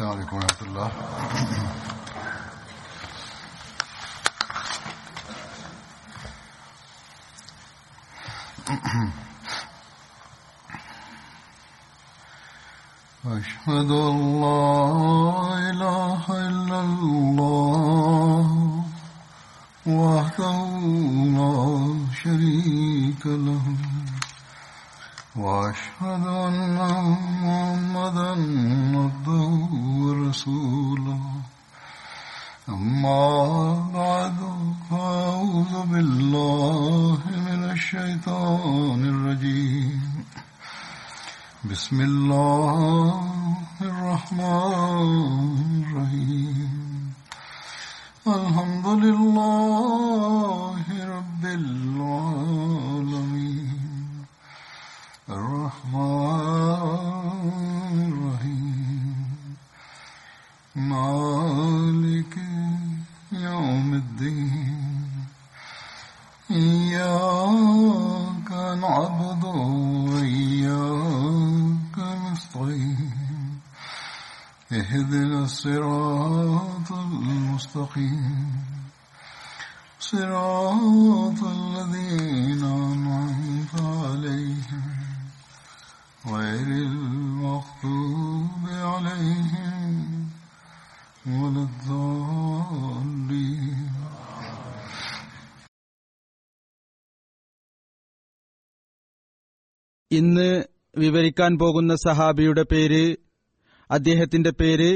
السلام عليكم ورحمة الله. أشهد أن لا إله إلا الله وحده لا شريك له وأشهد أن محمدًا عبده ورسوله أما بعد فأعوذ بالله من الشيطان الرجيم بسم الله الرحمن الرحيم الحمد لله رب العالمين الرحمن الرحيم مالك يوم الدين إياك نعبد وإياك نستعين اهدنا الصراط المستقيم صراط الذين أنعمت عليهم غير المغضوب عليهم ولا الضالين. ഇന്ന് വിവരിക്കാൻ പോകുന്ന സഹാബിയുടെ പേര്, അദ്ദേഹത്തിന്റെ പേര്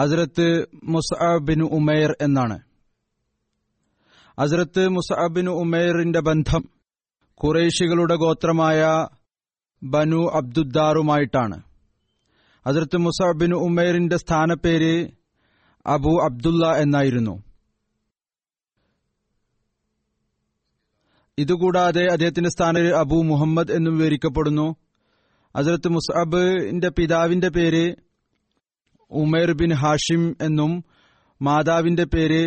ഹസ്രത്ത് മുസ്അബ് ബിൻ ഉമൈർ എന്നാണ്. ഹസ്രത്ത് മുസ്അബ് ബിൻ ഉമൈറിന്റെ ബന്ധം ഖുറൈശികളുടെ ഗോത്രമായ ബനു അബ്ദുദ്ദാറുമായിട്ടാണ്. ഹസ്രത്ത് മുസ്അബ് ബിൻ ഉമൈറിന്റെ സ്ഥാനപ്പേര് അബു അബ്ദുല്ല എന്നായിരുന്നു. ഇതുകൂടാതെ അദ്ദേഹത്തിന്റെ സ്ഥാനം അബു മുഹമ്മദ് എന്നും വിവരിക്കപ്പെടുന്നു. ഹസ്രത്ത് മുസ്അബിന്റെ പിതാവിന്റെ പേര് ഉമൈർ ബിൻ ഹാഷിം എന്നും മാതാവിന്റെ പേര്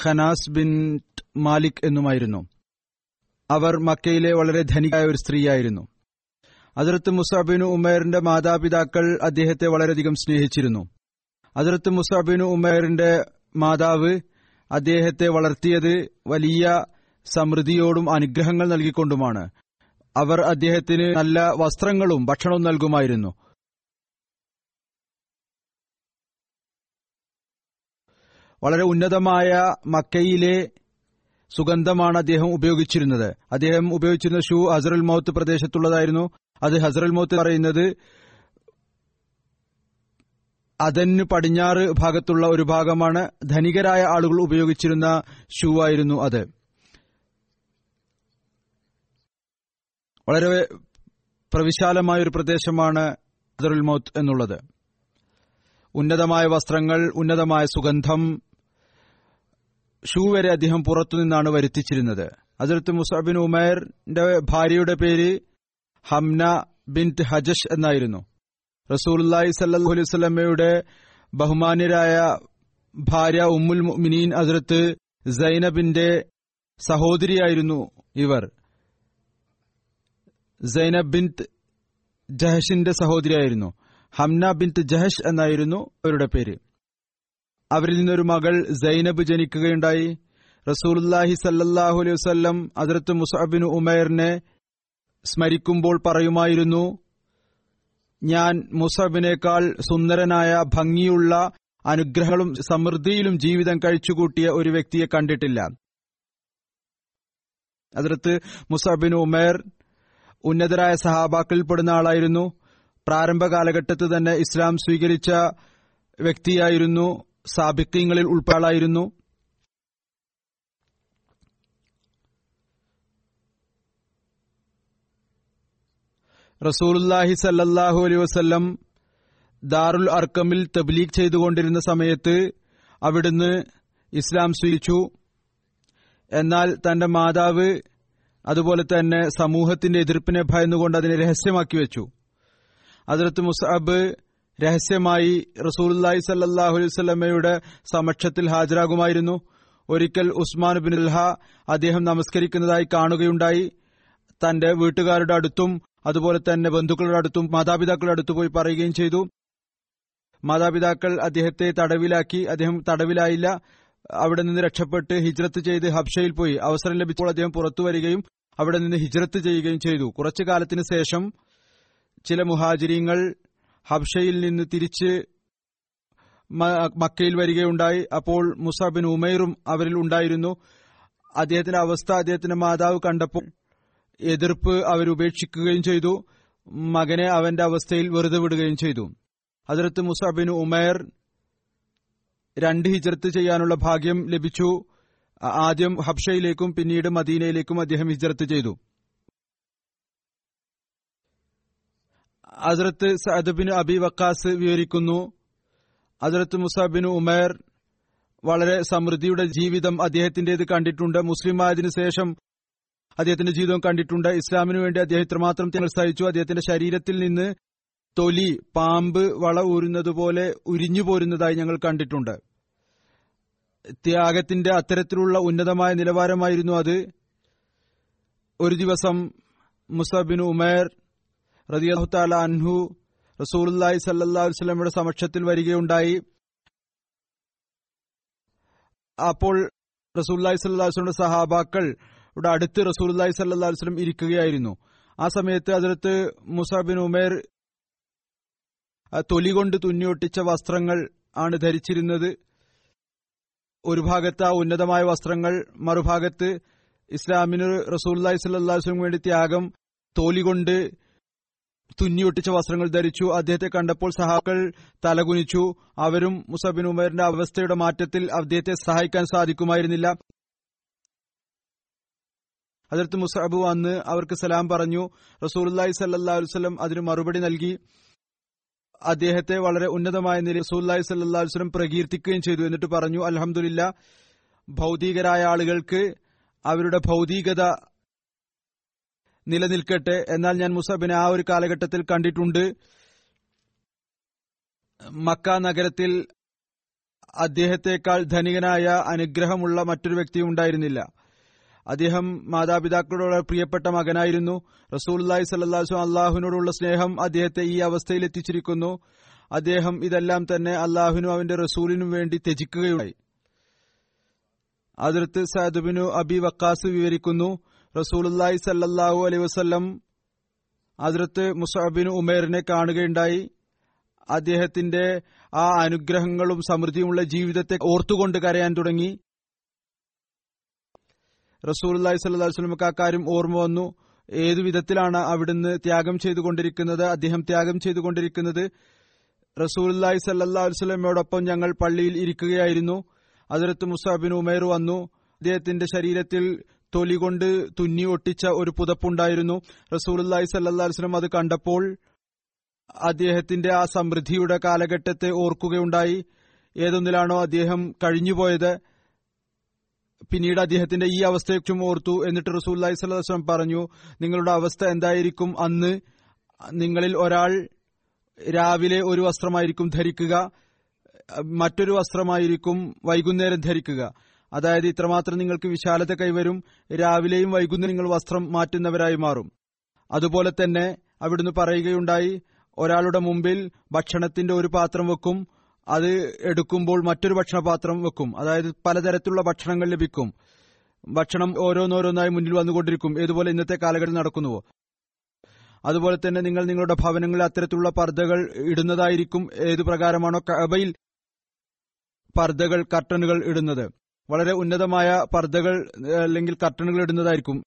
ഖനാസ് ബിൻ മാലിക് എന്നുമായിരുന്നു. അവർ മക്കയിലെ വളരെ ധനികയായ ഒരു സ്ത്രീയായിരുന്നു. ഹസ്രത്ത് മുസ്അബ് ബിൻ ഉമൈറിന്റെ മാതാപിതാക്കൾ അദ്ദേഹത്തെ വളരെയധികം സ്നേഹിച്ചിരുന്നു. ഹസ്രത്ത് മുസ്അബ് ബിൻ ഉമൈറിന്റെ മാതാവ് അദ്ദേഹത്തെ വളർത്തിയത് വലിയ സമൃദ്ധിയോടും അനുഗ്രഹങ്ങൾ നൽകിക്കൊണ്ടുമാണ്. അവർ അദ്ദേഹത്തിന് നല്ല വസ്ത്രങ്ങളും ഭക്ഷണവും നൽകുമായിരുന്നു. വളരെ ഉന്നതമായ മക്കയിലെ സുഗന്ധമാണ് അദ്ദേഹം ഉപയോഗിച്ചിരുന്നത്. അദ്ദേഹം ഉപയോഗിച്ചിരുന്ന ഷൂ ഹസ്രൽ മൗത്ത് പ്രദേശത്തുള്ളതായിരുന്നു. അത് ഹസ്രൽ മൗത്ത് പറയുന്നത് അതന് പടിഞ്ഞാറ് ഭാഗത്തുള്ള ഒരു ഭാഗമാണ്. ധനികരായ ആളുകൾ ഉപയോഗിച്ചിരുന്ന ഷൂ ആയിരുന്നു അത്. വളരെ പ്രവിശാലമായൊരു പ്രദേശമാണ് ഹദ്റുൽ മൗത്ത് എന്നുള്ളത്. ഉന്നതമായ വസ്ത്രങ്ങൾ, ഉന്നതമായ സുഗന്ധം, ഷൂ വരെ അദ്ദേഹം പുറത്തുനിന്നാണ് വരുത്തിച്ചിരുന്നത്. ഹസ്രത്ത് മുസ്അബ് ബിൻ ഉമൈറിന്റെ ഭാര്യയുടെ പേര് ഹംന ബിൻത് ഹജഷ് എന്നായിരുന്നു. റസൂലുള്ളാഹി സ്വല്ലല്ലാഹു അലൈഹി വസല്ലമയുടെ ബഹുമാന്യരായ ഭാര്യ ഉമ്മുൽ മുഅ്മിനീൻ ഹസ്രത്ത് സൈനബിന്റെ സഹോദരിയായിരുന്നു ഇവർ. സൈനബ് ബിൻത് ജഹഷിന്റെ സഹോദരിയായിരുന്നു. ഹംന ബിൻത് ജഹഷ് എന്നായിരുന്നു അവരുടെ പേര്. അവരിൽ നിന്നൊരു മകൾ സൈനബ് ജനിക്കുകയുണ്ടായി. റസൂലുള്ളാഹി സ്വല്ലല്ലാഹു അലൈഹി വസല്ലം ഹസ്രത്ത് മുസ്അബ് ബിൻ ഉമൈറിനെ സ്മരിക്കുമ്പോൾ പറയുമായിരുന്നു, ഞാൻ മുസ്അബിനേക്കാൾ സുന്ദരനായ, ഭംഗിയുള്ള, അനുഗ്രഹങ്ങളും സമൃദ്ധിയിലും ജീവിതം കഴിച്ചുകൂട്ടിയ ഒരു വ്യക്തിയെ കണ്ടിട്ടില്ല. ഹസ്രത്ത് മുസ്അബ് ബിൻ ഉമൈർ ഉന്നതരായ സഹാബാക്കളിൽപ്പെടുന്ന ആളായിരുന്നു. പ്രാരംഭ കാലഘട്ടത്തിൽ തന്നെ ഇസ്ലാം സ്വീകരിച്ച വ്യക്തിയായിരുന്നു. സാബിഖ്യങ്ങളിൽ ഉൾപ്പെടായിരുന്നു. റസൂലുള്ളാഹി സല്ലല്ലാഹു അലൈഹി വസല്ലം ദാറുൽ അർക്കമിൽ തബ്ലീഗ് ചെയ്തുകൊണ്ടിരുന്ന സമയത്ത് അവിടുന്ന് ഇസ്ലാം സ്വീകരിച്ചു. എന്നാൽ തന്റെ മാതാവ് അതുപോലെ തന്നെ സമൂഹത്തിന്റെ എതിർപ്പിനെ ഭയന്നുകൊണ്ട് അതിനെ രഹസ്യമാക്കി വെച്ചു. ഹസ്രത്ത് മുസ്അബ് രഹസ്യമായി റസൂലുള്ളാഹി സ്വല്ലല്ലാഹു അലൈഹി വസല്ലമയുടെ സമക്ഷത്തിൽ ഹാജരാകുമായിരുന്നു. ഒരിക്കൽ ഉസ്മാൻ ബിൻ അൽഹ അദ്ദേഹം നമസ്കരിക്കുന്നതായി കാണുകയുണ്ടായി. തന്റെ വീട്ടുകാരുടെ അടുത്തും അതുപോലെ തന്നെ ബന്ധുക്കളുടെ അടുത്തും മാതാപിതാക്കളുടെ അടുത്തു പോയി പറയുകയും ചെയ്തു, മാതാപിതാക്കൾ അദ്ദേഹത്തെ തടവിലാക്കി. അദ്ദേഹം തടവിലായില്ല. അവിടെ നിന്ന് രക്ഷപ്പെട്ട് ഹിജ്രത്ത് ചെയ്ത് ഹബ്ശയിൽ പോയി. അവസരം ലഭിച്ചപ്പോൾ അദ്ദേഹം പുറത്തു വരികയും അവിടെ നിന്ന് ഹിജ്രത്ത് ചെയ്യുകയും ചെയ്തു. കുറച്ചു കാലത്തിന് ശേഷം ചില മുഹാജിരിങ്ങൾ ഹബ്ശയിൽ നിന്ന് തിരിച്ച് മക്കയിൽ വരികയുണ്ടായി. അപ്പോൾ മുസഅബ് ബിൻ ഉമൈറും അവരിൽ ഉണ്ടായിരുന്നു. അദ്ദേഹത്തിന്റെ അവസ്ഥ അദ്ദേഹത്തിന്റെ മാതാവ് കണ്ടപ്പോൾ എതിർപ്പ് അവരുപേക്ഷിക്കുകയും ചെയ്തു. മകനെ അവന്റെ അവസ്ഥയിൽ വെറുതെ വിടുകയും ചെയ്തു. ഹദ്റത്ത് മുസഅബ് ബിൻ ഉമൈർ 2 ഹിജ്രത്ത് ചെയ്യാനുള്ള ഭാഗ്യം ലഭിച്ചു. ആദ്യം ഹബ്ശയിലേക്കും പിന്നീട് മദീനയിലേക്കും അദ്ദേഹം ഹിജ്രത്ത് ചെയ്തു. ഹദ്റത്ത് സഅദ് ബിൻ അബി വക്കാസ് വിവരിക്കുന്നു, ഹദ്റത്ത് മുസഅബ് ബിൻ ഉമൈർ വളരെ സമൃദ്ധിയുടെ ജീവിതം അദ്ദേഹത്തിന്റേത് കണ്ടിട്ടുണ്ട്. മുസ്ലിമായതിനു ശേഷം അദ്ദേഹത്തിന്റെ ജീവിതം കണ്ടിട്ടുണ്ട്. ഇസ്ലാമിനു വേണ്ടി അദ്ദേഹം ഇത്രമാത്രം ത്യാഗം സഹിച്ചു. അദ്ദേഹത്തിന്റെ ശരീരത്തിൽ നിന്ന് തൊലി പാമ്പ് വള ഊരുന്നതുപോലെ ഉരിഞ്ഞു പോരുന്നതായി ഞങ്ങൾ കണ്ടിട്ടുണ്ട്. ത്യാഗത്തിന്റെ അത്തരത്തിലുള്ള ഉന്നതമായ നിലവാരമായിരുന്നു അത്. ഒരു ദിവസം മുസഅബ് ബിൻ ഉമൈർ റളിയല്ലാഹു തആല അൻഹു റസൂലുള്ളാഹി സ്വല്ലല്ലാഹു അലൈഹി വസല്ലമയുടെ സമക്ഷത്തിൽ വരികയുണ്ടായി. അപ്പോൾ റസൂലുള്ളാഹി സ്വല്ലല്ലാഹു അലൈഹി വസല്ലമയുടെ സഹാബാക്കളുടെ അടുത്ത് റസൂലുള്ളാഹി സ്വല്ലല്ലാഹു അലൈഹി വസല്ലം ഇരിക്കുകയായിരുന്നു. ആ സമയത്ത് ഹദ്റത്ത് മുസഅബ് ബിൻ ഉമൈർ തൊലി കൊണ്ട് തുന്നിയൊട്ടിച്ച വസ്ത്രങ്ങൾ ആണ് ധരിച്ചിരുന്നത്. ഒരു ഭാഗത്ത് ആ ഉന്നതമായ വസ്ത്രങ്ങൾ, മറുഭാഗത്ത് ഇസ്ലാമിന് റസൂലുള്ളാഹി സ്വല്ലല്ലാഹു അലൈഹി വസല്ലം വേണ്ടി ത്യാഗം, തോലി കൊണ്ട് തുന്നിയൊട്ടിച്ച വസ്ത്രങ്ങൾ ധരിച്ചു. അദ്ദേഹത്തെ കണ്ടപ്പോൾ സഹാബാക്കൾ തലകുനിച്ചു. അവരും മുസഅബ് ബിൻ ഉമൈറിന്റെ അവസ്ഥയുടെ മാറ്റത്തിൽ അദ്ദേഹത്തെ സഹായിക്കാൻ സാധിക്കുമായിരുന്നില്ല. ഹദ്റത്ത് മുസഅബ് വന്ന് അവർക്ക് സലാം പറഞ്ഞു. റസൂലുള്ളാഹി സ്വല്ലല്ലാഹു അലൈഹി വസല്ലം അതിന് മറുപടി നൽകി. അദ്ദേഹത്തെ വളരെ ഉന്നതമായ നിലയിൽ റസൂലുള്ളാഹി സ്വല്ലല്ലാഹു അലൈഹി വസല്ലം പ്രകീർത്തിക്കുകയും ചെയ്തു. എന്നിട്ട് പറഞ്ഞു, അൽഹംദുലില്ലാ, ഭൗതികരായ ആളുകൾക്ക് അവരുടെ ഭൗതികത നിലനിൽക്കട്ടെ, എന്നാൽ ഞാൻ മുസഅബിനെ ആ ഒരു കാലഘട്ടത്തിൽ കണ്ടിട്ടുണ്ട്. മക്ക നഗരത്തിൽ അദ്ദേഹത്തെക്കാൾ ധനികനായ അനുഗ്രഹമുള്ള മറ്റൊരു വ്യക്തിയും ഉണ്ടായിരുന്നില്ല. അദ്ദേഹം മാതാപിതാക്കളോട് പ്രിയപ്പെട്ട മകനായിരുന്നു. റസൂലുള്ളാഹി സ്വല്ലല്ലാഹു അലൈഹി വസല്ലം അള്ളാഹുവിനോടുള്ള സ്നേഹം അദ്ദേഹത്തെ ഈ അവസ്ഥയിൽ എത്തിച്ചിരിക്കുന്നു. അദ്ദേഹം ഇതെല്ലാം തന്നെ അള്ളാഹുവിനും അവന്റെ റസൂലിനും വേണ്ടി ത്യജിക്കുകയുണ്ടായി. ഹദ്റത്ത് സഅദ് ബിൻ അബി വക്കാസ് വിവരിക്കുന്നു, റസൂലുള്ളാഹി സ്വല്ലല്ലാഹു അലൈഹി വസല്ലം ഹദ്റത്ത് മുസഅബ് ബിൻ ഉമൈറിനെ കാണുകയുണ്ടായി. അദ്ദേഹത്തിന്റെ ആ അനുഗ്രഹങ്ങളും സമൃദ്ധിയുമുള്ള ജീവിതത്തെ ഓർത്തുകൊണ്ട് കരയാൻ തുടങ്ങി. റസൂലുള്ളാഹി സ്വല്ലല്ലാഹു അലൈഹി വസല്ലമക്ക് ആ കാര്യം ഓർമ്മ വന്നു. ഏതു വിധത്തിലാണ് അവിടുന്ന് ത്യാഗം ചെയ്തുകൊണ്ടിരിക്കുന്നത്, അദ്ദേഹം ത്യാഗം ചെയ്തുകൊണ്ടിരിക്കുന്നത്. റസൂലുള്ളാഹി സ്വല്ലല്ലാഹു അലൈഹി വസല്ലമയോടൊപ്പം ഞങ്ങൾ പള്ളിയിൽ ഇരിക്കുകയായിരുന്നു. ഹദ്റത്ത് മുസഅബ് ബിൻ ഉമൈർ വന്നു. അദ്ദേഹത്തിന്റെ ശരീരത്തിൽ തൊലി കൊണ്ട് തുന്നി ഒട്ടിച്ച ഒരു പുതപ്പുണ്ടായിരുന്നു. റസൂലുള്ളാഹി സ്വല്ലല്ലാഹു അലൈഹി വസല്ലം അത് കണ്ടപ്പോൾ അദ്ദേഹത്തിന്റെ ആ സമൃദ്ധിയുടെ കാലഘട്ടത്തെ ഓർക്കുകയുണ്ടായി. ഏതൊന്നിലാണോ അദ്ദേഹം കഴിഞ്ഞുപോയത്, പിന്നീട് അദ്ദേഹത്തിന്റെ ഈ അവസ്ഥയെക്കുറിച്ചും ഓർത്തു. എന്നിട്ട് റസൂലുള്ളാഹി സ്വല്ലല്ലാഹു അലൈഹി വസല്ലം പറഞ്ഞു, നിങ്ങളുടെ അവസ്ഥ എന്തായിരിക്കും അന്ന്? നിങ്ങളിൽ ഒരാൾ രാവിലെ ഒരു വസ്ത്രമായിരിക്കും ധരിക്കുക, മറ്റൊരു വസ്ത്രമായിരിക്കും വൈകുന്നേരം ധരിക്കുക. അതായത് ഇത്രമാത്രം നിങ്ങൾക്ക് വിശാലത കൈവരും. രാവിലെയും വൈകുന്നേരം നിങ്ങൾ വസ്ത്രം മാറ്റുന്നവരായി മാറും. അതുപോലെ തന്നെ അവിടുന്ന് പറയുകയുണ്ടായി, ഒരാളുടെ മുമ്പിൽ ഭക്ഷണത്തിന്റെ ഒരു പാത്രം വെക്കും, അത് എടുക്കുമ്പോൾ മറ്റൊരു ഭക്ഷണപാത്രം വെക്കും. അതായത് പലതരത്തിലുള്ള ഭക്ഷണങ്ങൾ ലഭിക്കും. ഭക്ഷണം ഓരോന്നോരോന്നായി മുന്നിൽ വന്നുകൊണ്ടിരിക്കും, ഏതുപോലെ ഇന്നത്തെ കാലഘട്ടത്തിൽ നടക്കുന്നുവോ. അതുപോലെ തന്നെ നിങ്ങൾ നിങ്ങളുടെ ഭവനങ്ങളിൽ അത്തരത്തിലുള്ള പർദ്ദകൾ ഇടുന്നതായിരിക്കും. ഏതു പ്രകാരമാണോ കഅബയിൽ പർദ്ദകൾ കർട്ടനുകൾ ഇടുന്നത്, വളരെ ഉന്നതമായ പർദ്ദകൾ അല്ലെങ്കിൽ കർട്ടനുകൾ ഇടുന്നതായിരിക്കും.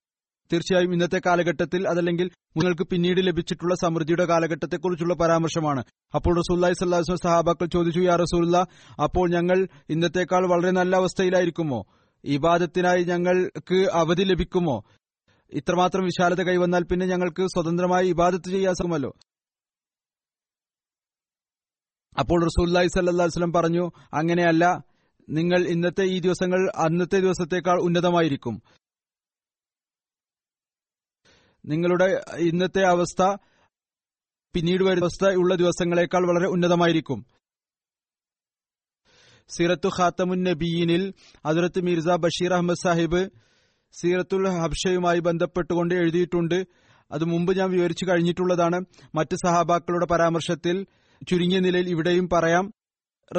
തീർച്ചയായും ഇന്നത്തെ കാലഘട്ടത്തിൽ അതല്ലെങ്കിൽ നിങ്ങൾക്ക് പിന്നീട് ലഭിച്ചിട്ടുള്ള സമൃദ്ധിയുടെ കാലഘട്ടത്തെക്കുറിച്ചുള്ള പരാമർശമാണ്. അപ്പോൾ റസൂലുള്ളാഹി സ്വല്ലല്ലാഹു അലൈഹി വസല്ലം സഹാബാക്കൾ ചോദിച്ചു, യാ റസൂലുള്ളാ, അപ്പോൾ ഞങ്ങൾ ഇന്നത്തെക്കാൾ വളരെ നല്ല അവസ്ഥയിലായിരിക്കുമോ? ഇബാദത്തിനായി ഞങ്ങൾക്ക് അവധി ലഭിക്കുമോ? ഇത്രമാത്രം വിശാലത കൈവന്നാൽ പിന്നെ ഞങ്ങൾക്ക് സ്വതന്ത്രമായി ഇബാദത്ത് ചെയ്യാൻ സാധിക്കുമല്ലോ. അപ്പോൾ റസൂലുള്ളാഹി സ്വല്ലല്ലാഹു അലൈഹി വസല്ലം പറഞ്ഞു, അങ്ങനെയല്ല, നിങ്ങൾ ഇന്നത്തെ ഈ ദിവസങ്ങൾ അന്നത്തെ ദിവസത്തേക്കാൾ ഉന്നതമായിരിക്കും. നിങ്ങളുടെ ഇന്നത്തെ അവസ്ഥ പിന്നീട് വരുന്ന അവസ്ഥയുള്ള ദിവസങ്ങളെക്കാൾ വളരെ ഉന്നതമായിരിക്കും. സീറത്തു ഖാത്തമുൻ നബിയീനിൽ ഹദ്റത്ത് മിർസ ബഷീർ അഹമ്മദ് സാഹിബ് സീറത്തുൽ ഹബ്ശയുമായി ബന്ധപ്പെട്ടുകൊണ്ട് എഴുതിയിട്ടുണ്ട്. അത് മുമ്പ് ഞാൻ വിവരിച്ചു കഴിഞ്ഞിട്ടുള്ളതാണ്. മറ്റ് സഹാബാക്കളുടെ പരാമർശത്തിൽ ചുരുങ്ങിയ നിലയിൽ ഇവിടെയും പറയാം,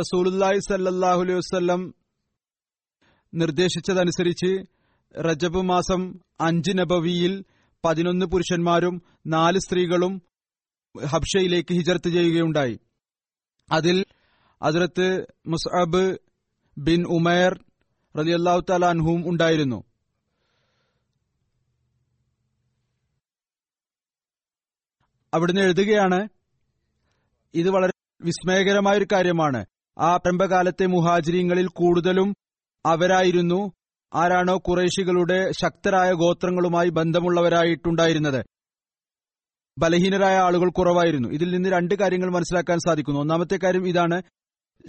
റസൂലുള്ളാഹി സല്ലല്ലാഹു അലൈഹി വസല്ലം നിർദ്ദേശിച്ചതനുസരിച്ച് റജബ് മാസം 5 നബവിയിൽ 11 പുരുഷന്മാരും 4 സ്ത്രീകളും ഹബ്ഷയിലേക്ക് ഹിജറത്ത് ചെയ്യുകയുണ്ടായി. അതിൽ ഹസ്രത്ത് മുസ്അബ് ബിൻ ഉമേർ റളിയല്ലാഹു തആല അൻഹും ഉണ്ടായിരുന്നു. അവിടുന്ന് എഴുതുകയാണ്, ഇത് വളരെ വിസ്മയകരമായൊരു കാര്യമാണ്. ആ പ്രാരംഭകാലത്തെ മുഹാജിരിങ്ങളിൽ കൂടുതലും അവരായിരുന്നു ആരാണോ ഖുറൈശികളുടെ ശക്തരായ ഗോത്രങ്ങളുമായി ബന്ധമുള്ളവരായിട്ടുണ്ടായിരുന്നത്. ബലഹീനരായ ആളുകൾ കുറവായിരുന്നു. ഇതിൽ നിന്ന് 2 കാര്യങ്ങൾ മനസ്സിലാക്കാൻ സാധിക്കുന്നു. ഒന്നാമത്തെ കാര്യം ഇതാണ്,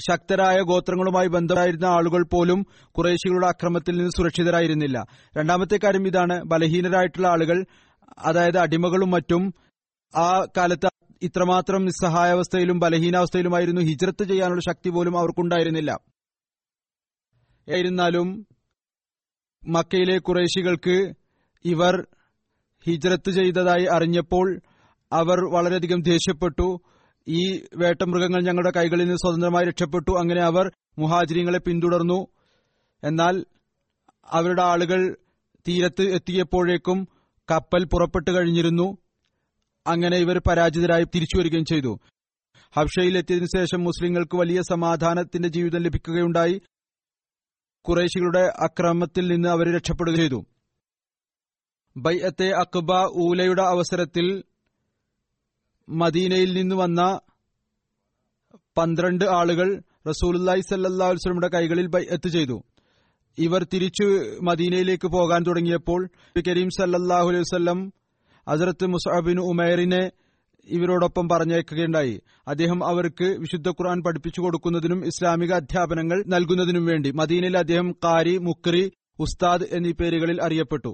ശക്തരായ ഗോത്രങ്ങളുമായി ബന്ധമായിരുന്ന ആളുകൾ പോലും ഖുറൈശികളുടെ അക്രമത്തിൽ നിന്ന് സുരക്ഷിതരായിരുന്നില്ല. രണ്ടാമത്തെ കാര്യം ഇതാണ്, ബലഹീനരായിട്ടുള്ള ആളുകൾ, അതായത് അടിമകളും മറ്റും, ആ കാലത്ത് ഇത്രമാത്രം നിസ്സഹായാവസ്ഥയിലും ബലഹീനാവസ്ഥയിലുമായിരുന്നു. ഹിജ്റത്ത് ചെയ്യാനുള്ള ശക്തി പോലും അവർക്കുണ്ടായിരുന്നില്ല. എന്നിരുന്നാലും മക്കയിലെ ഖുറൈശികൾക്ക് ഇവർ ഹിജ്റത്ത് ചെയ്തതായി അറിഞ്ഞപ്പോൾ അവർ വളരെയധികം ദേഷ്യപ്പെട്ടു. ഈ വേട്ടമൃഗങ്ങൾ ഞങ്ങളുടെ കൈകളിൽ നിന്ന് സ്വതന്ത്രമായി രക്ഷപ്പെട്ടു. അങ്ങനെ അവർ മുഹാജിരിങ്ങളെ പിന്തുടർന്നു. എന്നാൽ അവരുടെ ആളുകൾ തീരത്ത് എത്തിയപ്പോഴേക്കും കപ്പൽ പുറപ്പെട്ടു കഴിഞ്ഞിരുന്നു. അങ്ങനെ ഇവർ പരാജിതരായി തിരിച്ചു വരികയും ചെയ്തു. ഹബ്ഷയിലെത്തിയതിനു ശേഷം മുസ്ലിങ്ങൾക്ക് വലിയ സമാധാനത്തിന്റെ ജീവിതം ലഭിക്കുകയുണ്ടായി. ഖുറൈശികളുടെ അക്രമത്തിൽ നിന്ന് അവർ രക്ഷപ്പെടുകയും ചെയ്തു. ബൈഅത്തെ അഖബ ഊലയുടെ അവസരത്തിൽ മദീനയിൽ നിന്ന് വന്ന 12 ആളുകൾ റസൂലുള്ളാഹി സല്ലല്ലാഹു അലൈഹി വസല്ലമയുടെ കൈകളിൽ ബൈഅത്ത് ചെയ്തു. ഇവർ തിരിച്ചു മദീനയിലേക്ക് പോകാൻ തുടങ്ങിയപ്പോൾ കരീം സല്ലല്ലാഹു അലൈഹി വസല്ലം ഹസ്രത്ത് മുസ്അബ് ബിൻ ഉമൈറിനെ ഇവരോടൊപ്പം പറഞ്ഞയക്കുകയുണ്ടായി. അദ്ദേഹം അവർക്ക് വിശുദ്ധ ഖുർആൻ പഠിപ്പിച്ചു കൊടുക്കുന്നതിനും ഇസ്ലാമിക അധ്യാപനങ്ങൾ നൽകുന്നതിനും വേണ്ടി. മദീനയിൽ അദ്ദേഹം ഖാരി, മുഖ്രി, ഉസ്താദ് എന്നീ പേരുകളിൽ അറിയപ്പെട്ടു.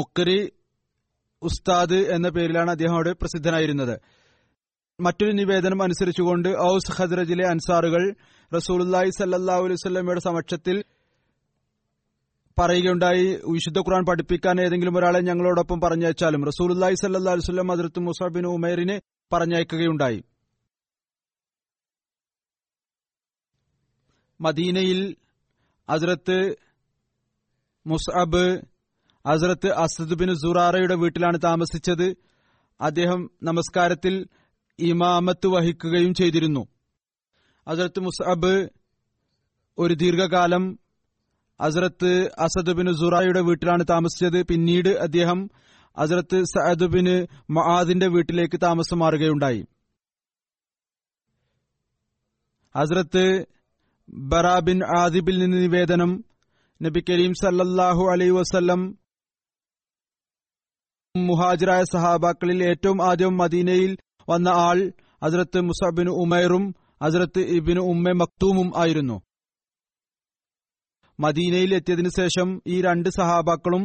മുഖ്രി, ഉസ്താദ് എന്ന പേരിലാണ് അദ്ദേഹം അവിടെ പ്രസിദ്ധനായിരുന്നത്. മറ്റൊരു നിവേദനം അനുസരിച്ചുകൊണ്ട് ഔസ് ഖദ്റജിലെ അൻസാറുകൾ റസൂലുള്ളാഹി സല്ലല്ലാഹു അലൈഹി വസല്ലമയുടെ സമക്ഷത്തിൽ പറയുകയുണ്ടായി, വിശുദ്ധ ഖുർആൻ പഠിപ്പിക്കാൻ ഏതെങ്കിലും ഒരാളെ ഞങ്ങളോടൊപ്പം പറഞ്ഞയച്ചാലും. റസൂലുള്ളാഹി സല്ലല്ലാഹു അലൈഹി വസല്ലം ഹദ്റത്ത് മുസ്അബ് ബിൻ ഉമൈറിനെ പറഞ്ഞയക്കുകയുണ്ടായി. മദീനയിൽ ഹദ്റത്ത് മുസ്അബ് ഹസ്രത്ത് അസ്ദ് ബിൻ സുറാറയുടെ വീട്ടിലാണ് താമസിച്ചത്. അദ്ദേഹം നമസ്കാരത്തിൽ ഇമാമത്ത് വഹിക്കുകയും ചെയ്തിരുന്നു. ഹസ്രത്ത് മുസ്അബ് ഒരു ദീർഘകാലം ഹസ്രത്ത് അസദ് ബിൻ സുറാറയുടെ വീട്ടിലാണ് താമസിച്ചത്. പിന്നീട് അദ്ദേഹം ഹസ്രത്ത് സഅദ് ബിൻ മആദിന്റെ വീട്ടിലേക്ക് താമസം മാറുകയുണ്ടായി. ഹസ്രത്ത് ബറാ ബിൻ ആദിബിൽ നിന്ന് നിവേദനം, നബി കരീം സല്ലല്ലാഹു അലൈഹി വസല്ലം മുഹാജിറായ സഹാബാക്കളിൽ ഏറ്റവും ആദ്യം മദീനയിൽ വന്ന ആൾ ഹസ്രത്ത് മുസ്അബ് ബിൻ ഉമൈറും ഹസ്രത്ത് ഇബ്നു ഉമ്മ മക്തൂമും ആയിരുന്നു. മദീനയിൽ എത്തിയതിനു ശേഷം ഈ 2 സഹാബാക്കളും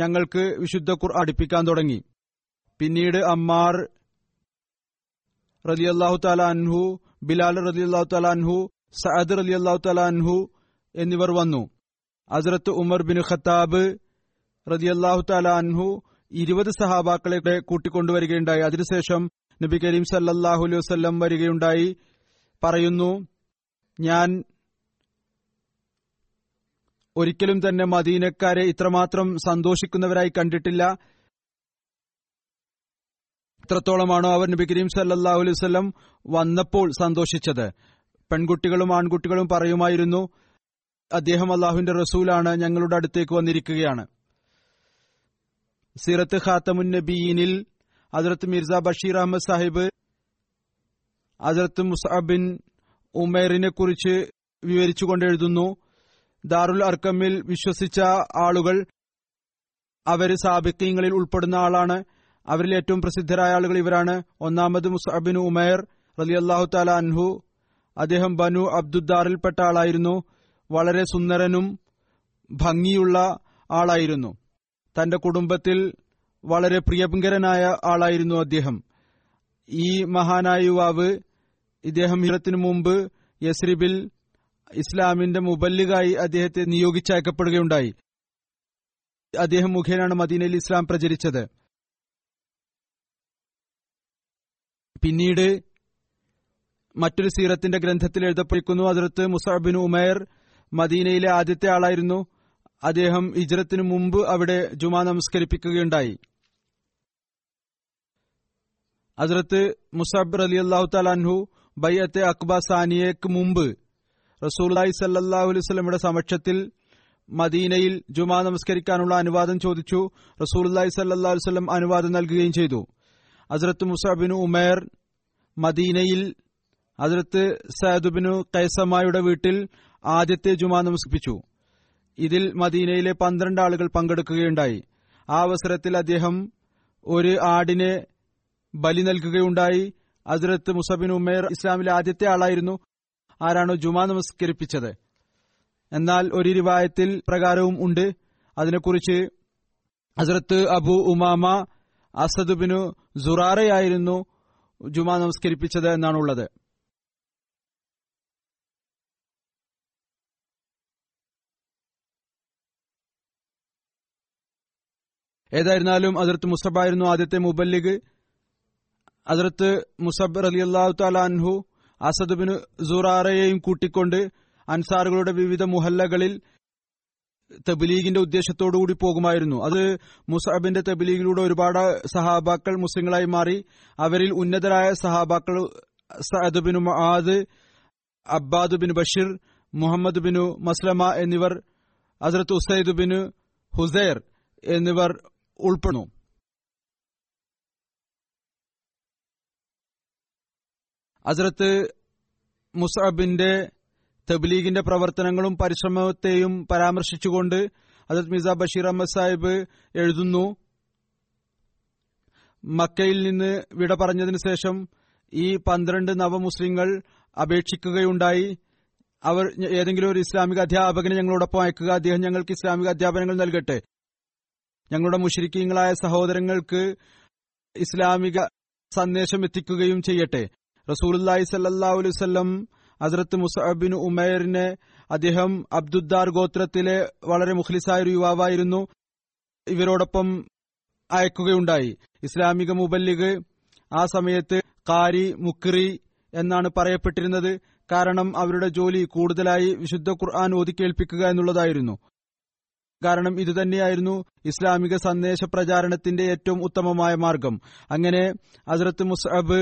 ഞങ്ങൾക്ക് വിശുദ്ധ ഖുർആൻ പഠിപ്പിക്കാൻ തുടങ്ങി. പിന്നീട് അമ്മാർ റളിയല്ലാഹു തആല അൻഹു, ബിലാൽ റളിയല്ലാഹു തആല അൻഹു, സഅദ് റളിയല്ലാഹു തആല അൻഹു എന്നിവർ വന്നു. ഹസ്രത്ത് ഉമർ ബിൻ ഖത്താബ് റളിയല്ലാഹു തആല അൻഹു 20 സഹാബാക്കളെ കൂട്ടിക്കൊണ്ടുവരികയുണ്ടായി. അതിനുശേഷം നബി കരീം സല്ലല്ലാഹു അലൈഹി വസല്ലം വരികയുണ്ടായി. പറയുന്നു, ഞാൻ ഒരിക്കലും തന്നെ മദീനക്കാരെ ഇത്രമാത്രം സന്തോഷിക്കുന്നവരായി കണ്ടിട്ടില്ല. ഇത്രത്തോളമാണോ അവർ നബി കരീം സല്ലല്ലാഹു അലൈഹി വസല്ലം വന്നപ്പോൾ സന്തോഷിച്ചത്. പെൺകുട്ടികളും ആൺകുട്ടികളും പറയുമായിരുന്നു, അദ്ദേഹം അല്ലാഹുവിന്റെ റസൂലാണ്, ഞങ്ങളുടെ അടുത്തേക്ക് വന്നിരിക്കുകയാണ്. സീറത്ത് ഖാത്തമുൻ നബിയിൽ ഹസ്രത്ത് മിർസ ബഷീർ അഹമ്മദ് സാഹിബ് ഹസ്രത്ത് മുസ്അബ് ബിൻ ഉമൈറിനെ കുറിച്ച് വിവരിച്ചുകൊണ്ട് എഴുതുന്നു, ദാറുൽ അർക്കമിൽ വിശ്വസിച്ച ആളുകൾ അവര് സാബിഖീങ്ങളിൽ ഉൾപ്പെടുന്ന ആളാണ്. അവരിൽ ഏറ്റവും പ്രസിദ്ധരായ ആളുകൾ ഇവരാണ്. ഒന്നാമത് മുസ്അബ് ബിൻ ഉമൈർ റളിയല്ലാഹു തആല അൻഹു. അദ്ദേഹം ബനു അബ്ദുദ്ദാറിൽപ്പെട്ട ആളായിരുന്നു. വളരെ സുന്ദരനും ഭംഗിയുള്ള ആളായിരുന്നു. തന്റെ കുടുംബത്തിൽ വളരെ പ്രിയങ്കരനായ ആളായിരുന്നു അദ്ദേഹം. ഈ മഹാനായ യുവാവ് ഇദ്ദേഹം ഹിജ്റത്തിനു മുമ്പ് യസ്രിബിൽ ഇസ്ലാമിന്റെ മുബല്ലിഗായി അദ്ദേഹത്തെ നിയോഗിച്ചയക്കപ്പെടുകയുണ്ടായി. അദ്ദേഹം മുഖേനയാണ് മദീനയിൽ ഇസ്ലാം പ്രചരിച്ചത്. പിന്നീട് മറ്റൊരു സീറത്തിന്റെ ഗ്രന്ഥത്തിൽ എഴുതപ്പെട്ടിരിക്കുന്നു, ഹദ്റത്ത് മുസ്അബ് ബിൻ ഉമൈർ മദീനയിലെ ആദ്യത്തെ ആളായിരുന്നു. അദ്ദേഹം ഹിജ്റത്തിനു മുമ്പ് അവിടെ ജുമാ നമസ്കരിപ്പിക്കുകയുണ്ടായി. ഹദ്റത്ത് മുസ്അബ് റളിയല്ലാഹു തആല അൻഹു ബൈഅത്തെ അഖ്ബ സാനിയയ്ക്ക് മുമ്പ് റസൂലുള്ളാഹി സ്വല്ലല്ലാഹു അലൈഹി വസല്ലമയുടെ സമക്ഷത്തിൽ മദീനയിൽ ജുമാ നമസ്കരിക്കാനുള്ള അനുവാദം ചോദിച്ചു. റസൂലുള്ളാഹി സ്വല്ലല്ലാഹു അലൈഹി വസല്ലം അനുവാദം നൽകുകയും ചെയ്തു. ഹദ്റത്ത് മുസ്അബ് ബിൻ ഉമൈർ മദീനയിൽ ഹദ്റത്ത് സഅദ് ബിൻ ഖൈസമയുടെ വീട്ടിൽ ആദ്യത്തെ ജുമാ നമസ്കരിപ്പിച്ചു. ഇതിൽ മദീനയിലെ 12 ആളുകൾ പങ്കെടുക്കുകയുണ്ടായി. ആ അവസരത്തിൽ അദ്ദേഹം ഒരു ആടിനെ ബലി നൽകുകയുണ്ടായി. ഹദ്റത്ത് മുസ്അബ് ബിൻ ഉമൈർ ഇസ്ലാമിലെ ആദ്യത്തെ ആളായിരുന്നു ആരാണോ ജുമാ നമസ്കരിപ്പിച്ചത്. എന്നാൽ ഒരു റിവായത്തിൽ പ്രകാരവും ഉണ്ട്, അതിനെക്കുറിച്ച് ഹദ്റത്ത് അബു ഉമാമ അസദ് ബിൻ സുറാറയായിരുന്നു ജുമാ നമസ്കരിപ്പിച്ചത് എന്നാണുള്ളത്. ഏതായിരുന്നാലും ഹദ്റത്ത് മുസ്അബ് ആയിരുന്നു ആദ്യത്തെ മുബല്ലിഗ്. ഹദ്റത്ത് മുസ്അബ് റളിയല്ലാഹു തആല അൻഹു അസദ് ബിൻ സുറാറയെയും കൂട്ടിക്കൊണ്ട് അൻസാറുകളുടെ വിവിധ മുഹല്ലകളിൽ തബ്ലീഗിന്റെ ഉദ്ദേശത്തോടുകൂടി പോകുമായിരുന്നു. അത് മുസ്അബിന്റെ തബ്ലീഗിലൂടെ ഒരുപാട് സഹാബാക്കൾ മുസ്ലിങ്ങളായി മാറി. അവരിൽ ഉന്നതരായ സഹാബാക്കൾ Saad bin Muadh, അബ്ബാദ് bin Basheer, Muhammad bin Maslama എന്നിവർ, ഹദ്റത്ത് ഉസൈദ് ബിൻ ഹുസൈർ എന്നിവർ ഉൾപ്പെടുന്നു. ഹസ്രത്ത് മുസ്അബിന്റെ തബ്ലീഗിന്റെ പ്രവർത്തനങ്ങളും പരിശ്രമത്തെയും പരാമർശിച്ചുകൊണ്ട് ഹസ്രത്ത് മിർസ ബഷീർ അഹമ്മദ് സാഹിബ് എഴുതുന്നു, മക്കയിൽ നിന്ന് വിട പറഞ്ഞതിനു ശേഷം ഈ 12 നവമുസ്ലിങ്ങൾ അപേക്ഷിക്കുകയുണ്ടായി, അവർ ഏതെങ്കിലും ഒരു ഇസ്ലാമിക അധ്യാപകനെ ഞങ്ങളോടൊപ്പം അയക്കുക, അദ്ദേഹം ഞങ്ങൾക്ക് ഇസ്ലാമിക അധ്യാപനങ്ങൾ നൽകട്ടെ, ഞങ്ങളുടെ മുശ്രിക്കീങ്ങളായ സഹോദരങ്ങൾക്ക് ഇസ്ലാമിക സന്ദേശം എത്തിക്കുകയും ചെയ്യട്ടെ. റസൂലുള്ളാഹി സ്വല്ലല്ലാഹു അലൈഹി വസല്ലം ഹസ്രത്ത് മുസ്അബ് ബിൻ ഉമൈറിനെ, അദ്ദേഹം അബ്ദുദ്ദാർ ഗോത്രത്തിലെ വളരെ മുഖ്ലിസായ ഒരു യുവാവായിരുന്നു, ഇവരോടൊപ്പം അയക്കുകയുണ്ടായി. ഇസ്ലാമിക മുബല്ലിഗ് ആ സമയത്ത് ഖാരി, മുഖ്രി എന്നാണ് പറയപ്പെട്ടിരുന്നത്. കാരണം അവരുടെ ജോലി കൂടുതലായി വിശുദ്ധ ഖുർആൻ ഓതിക്കേൽപ്പിക്കുക എന്നുള്ളതായിരുന്നു. കാരണം ഇതുതന്നെയായിരുന്നു ഇസ്ലാമിക സന്ദേശ പ്രചാരണത്തിന്റെ ഏറ്റവും ഉത്തമമായ മാർഗം. അങ്ങനെ ഹസ്രത്ത് മുസ്അബ്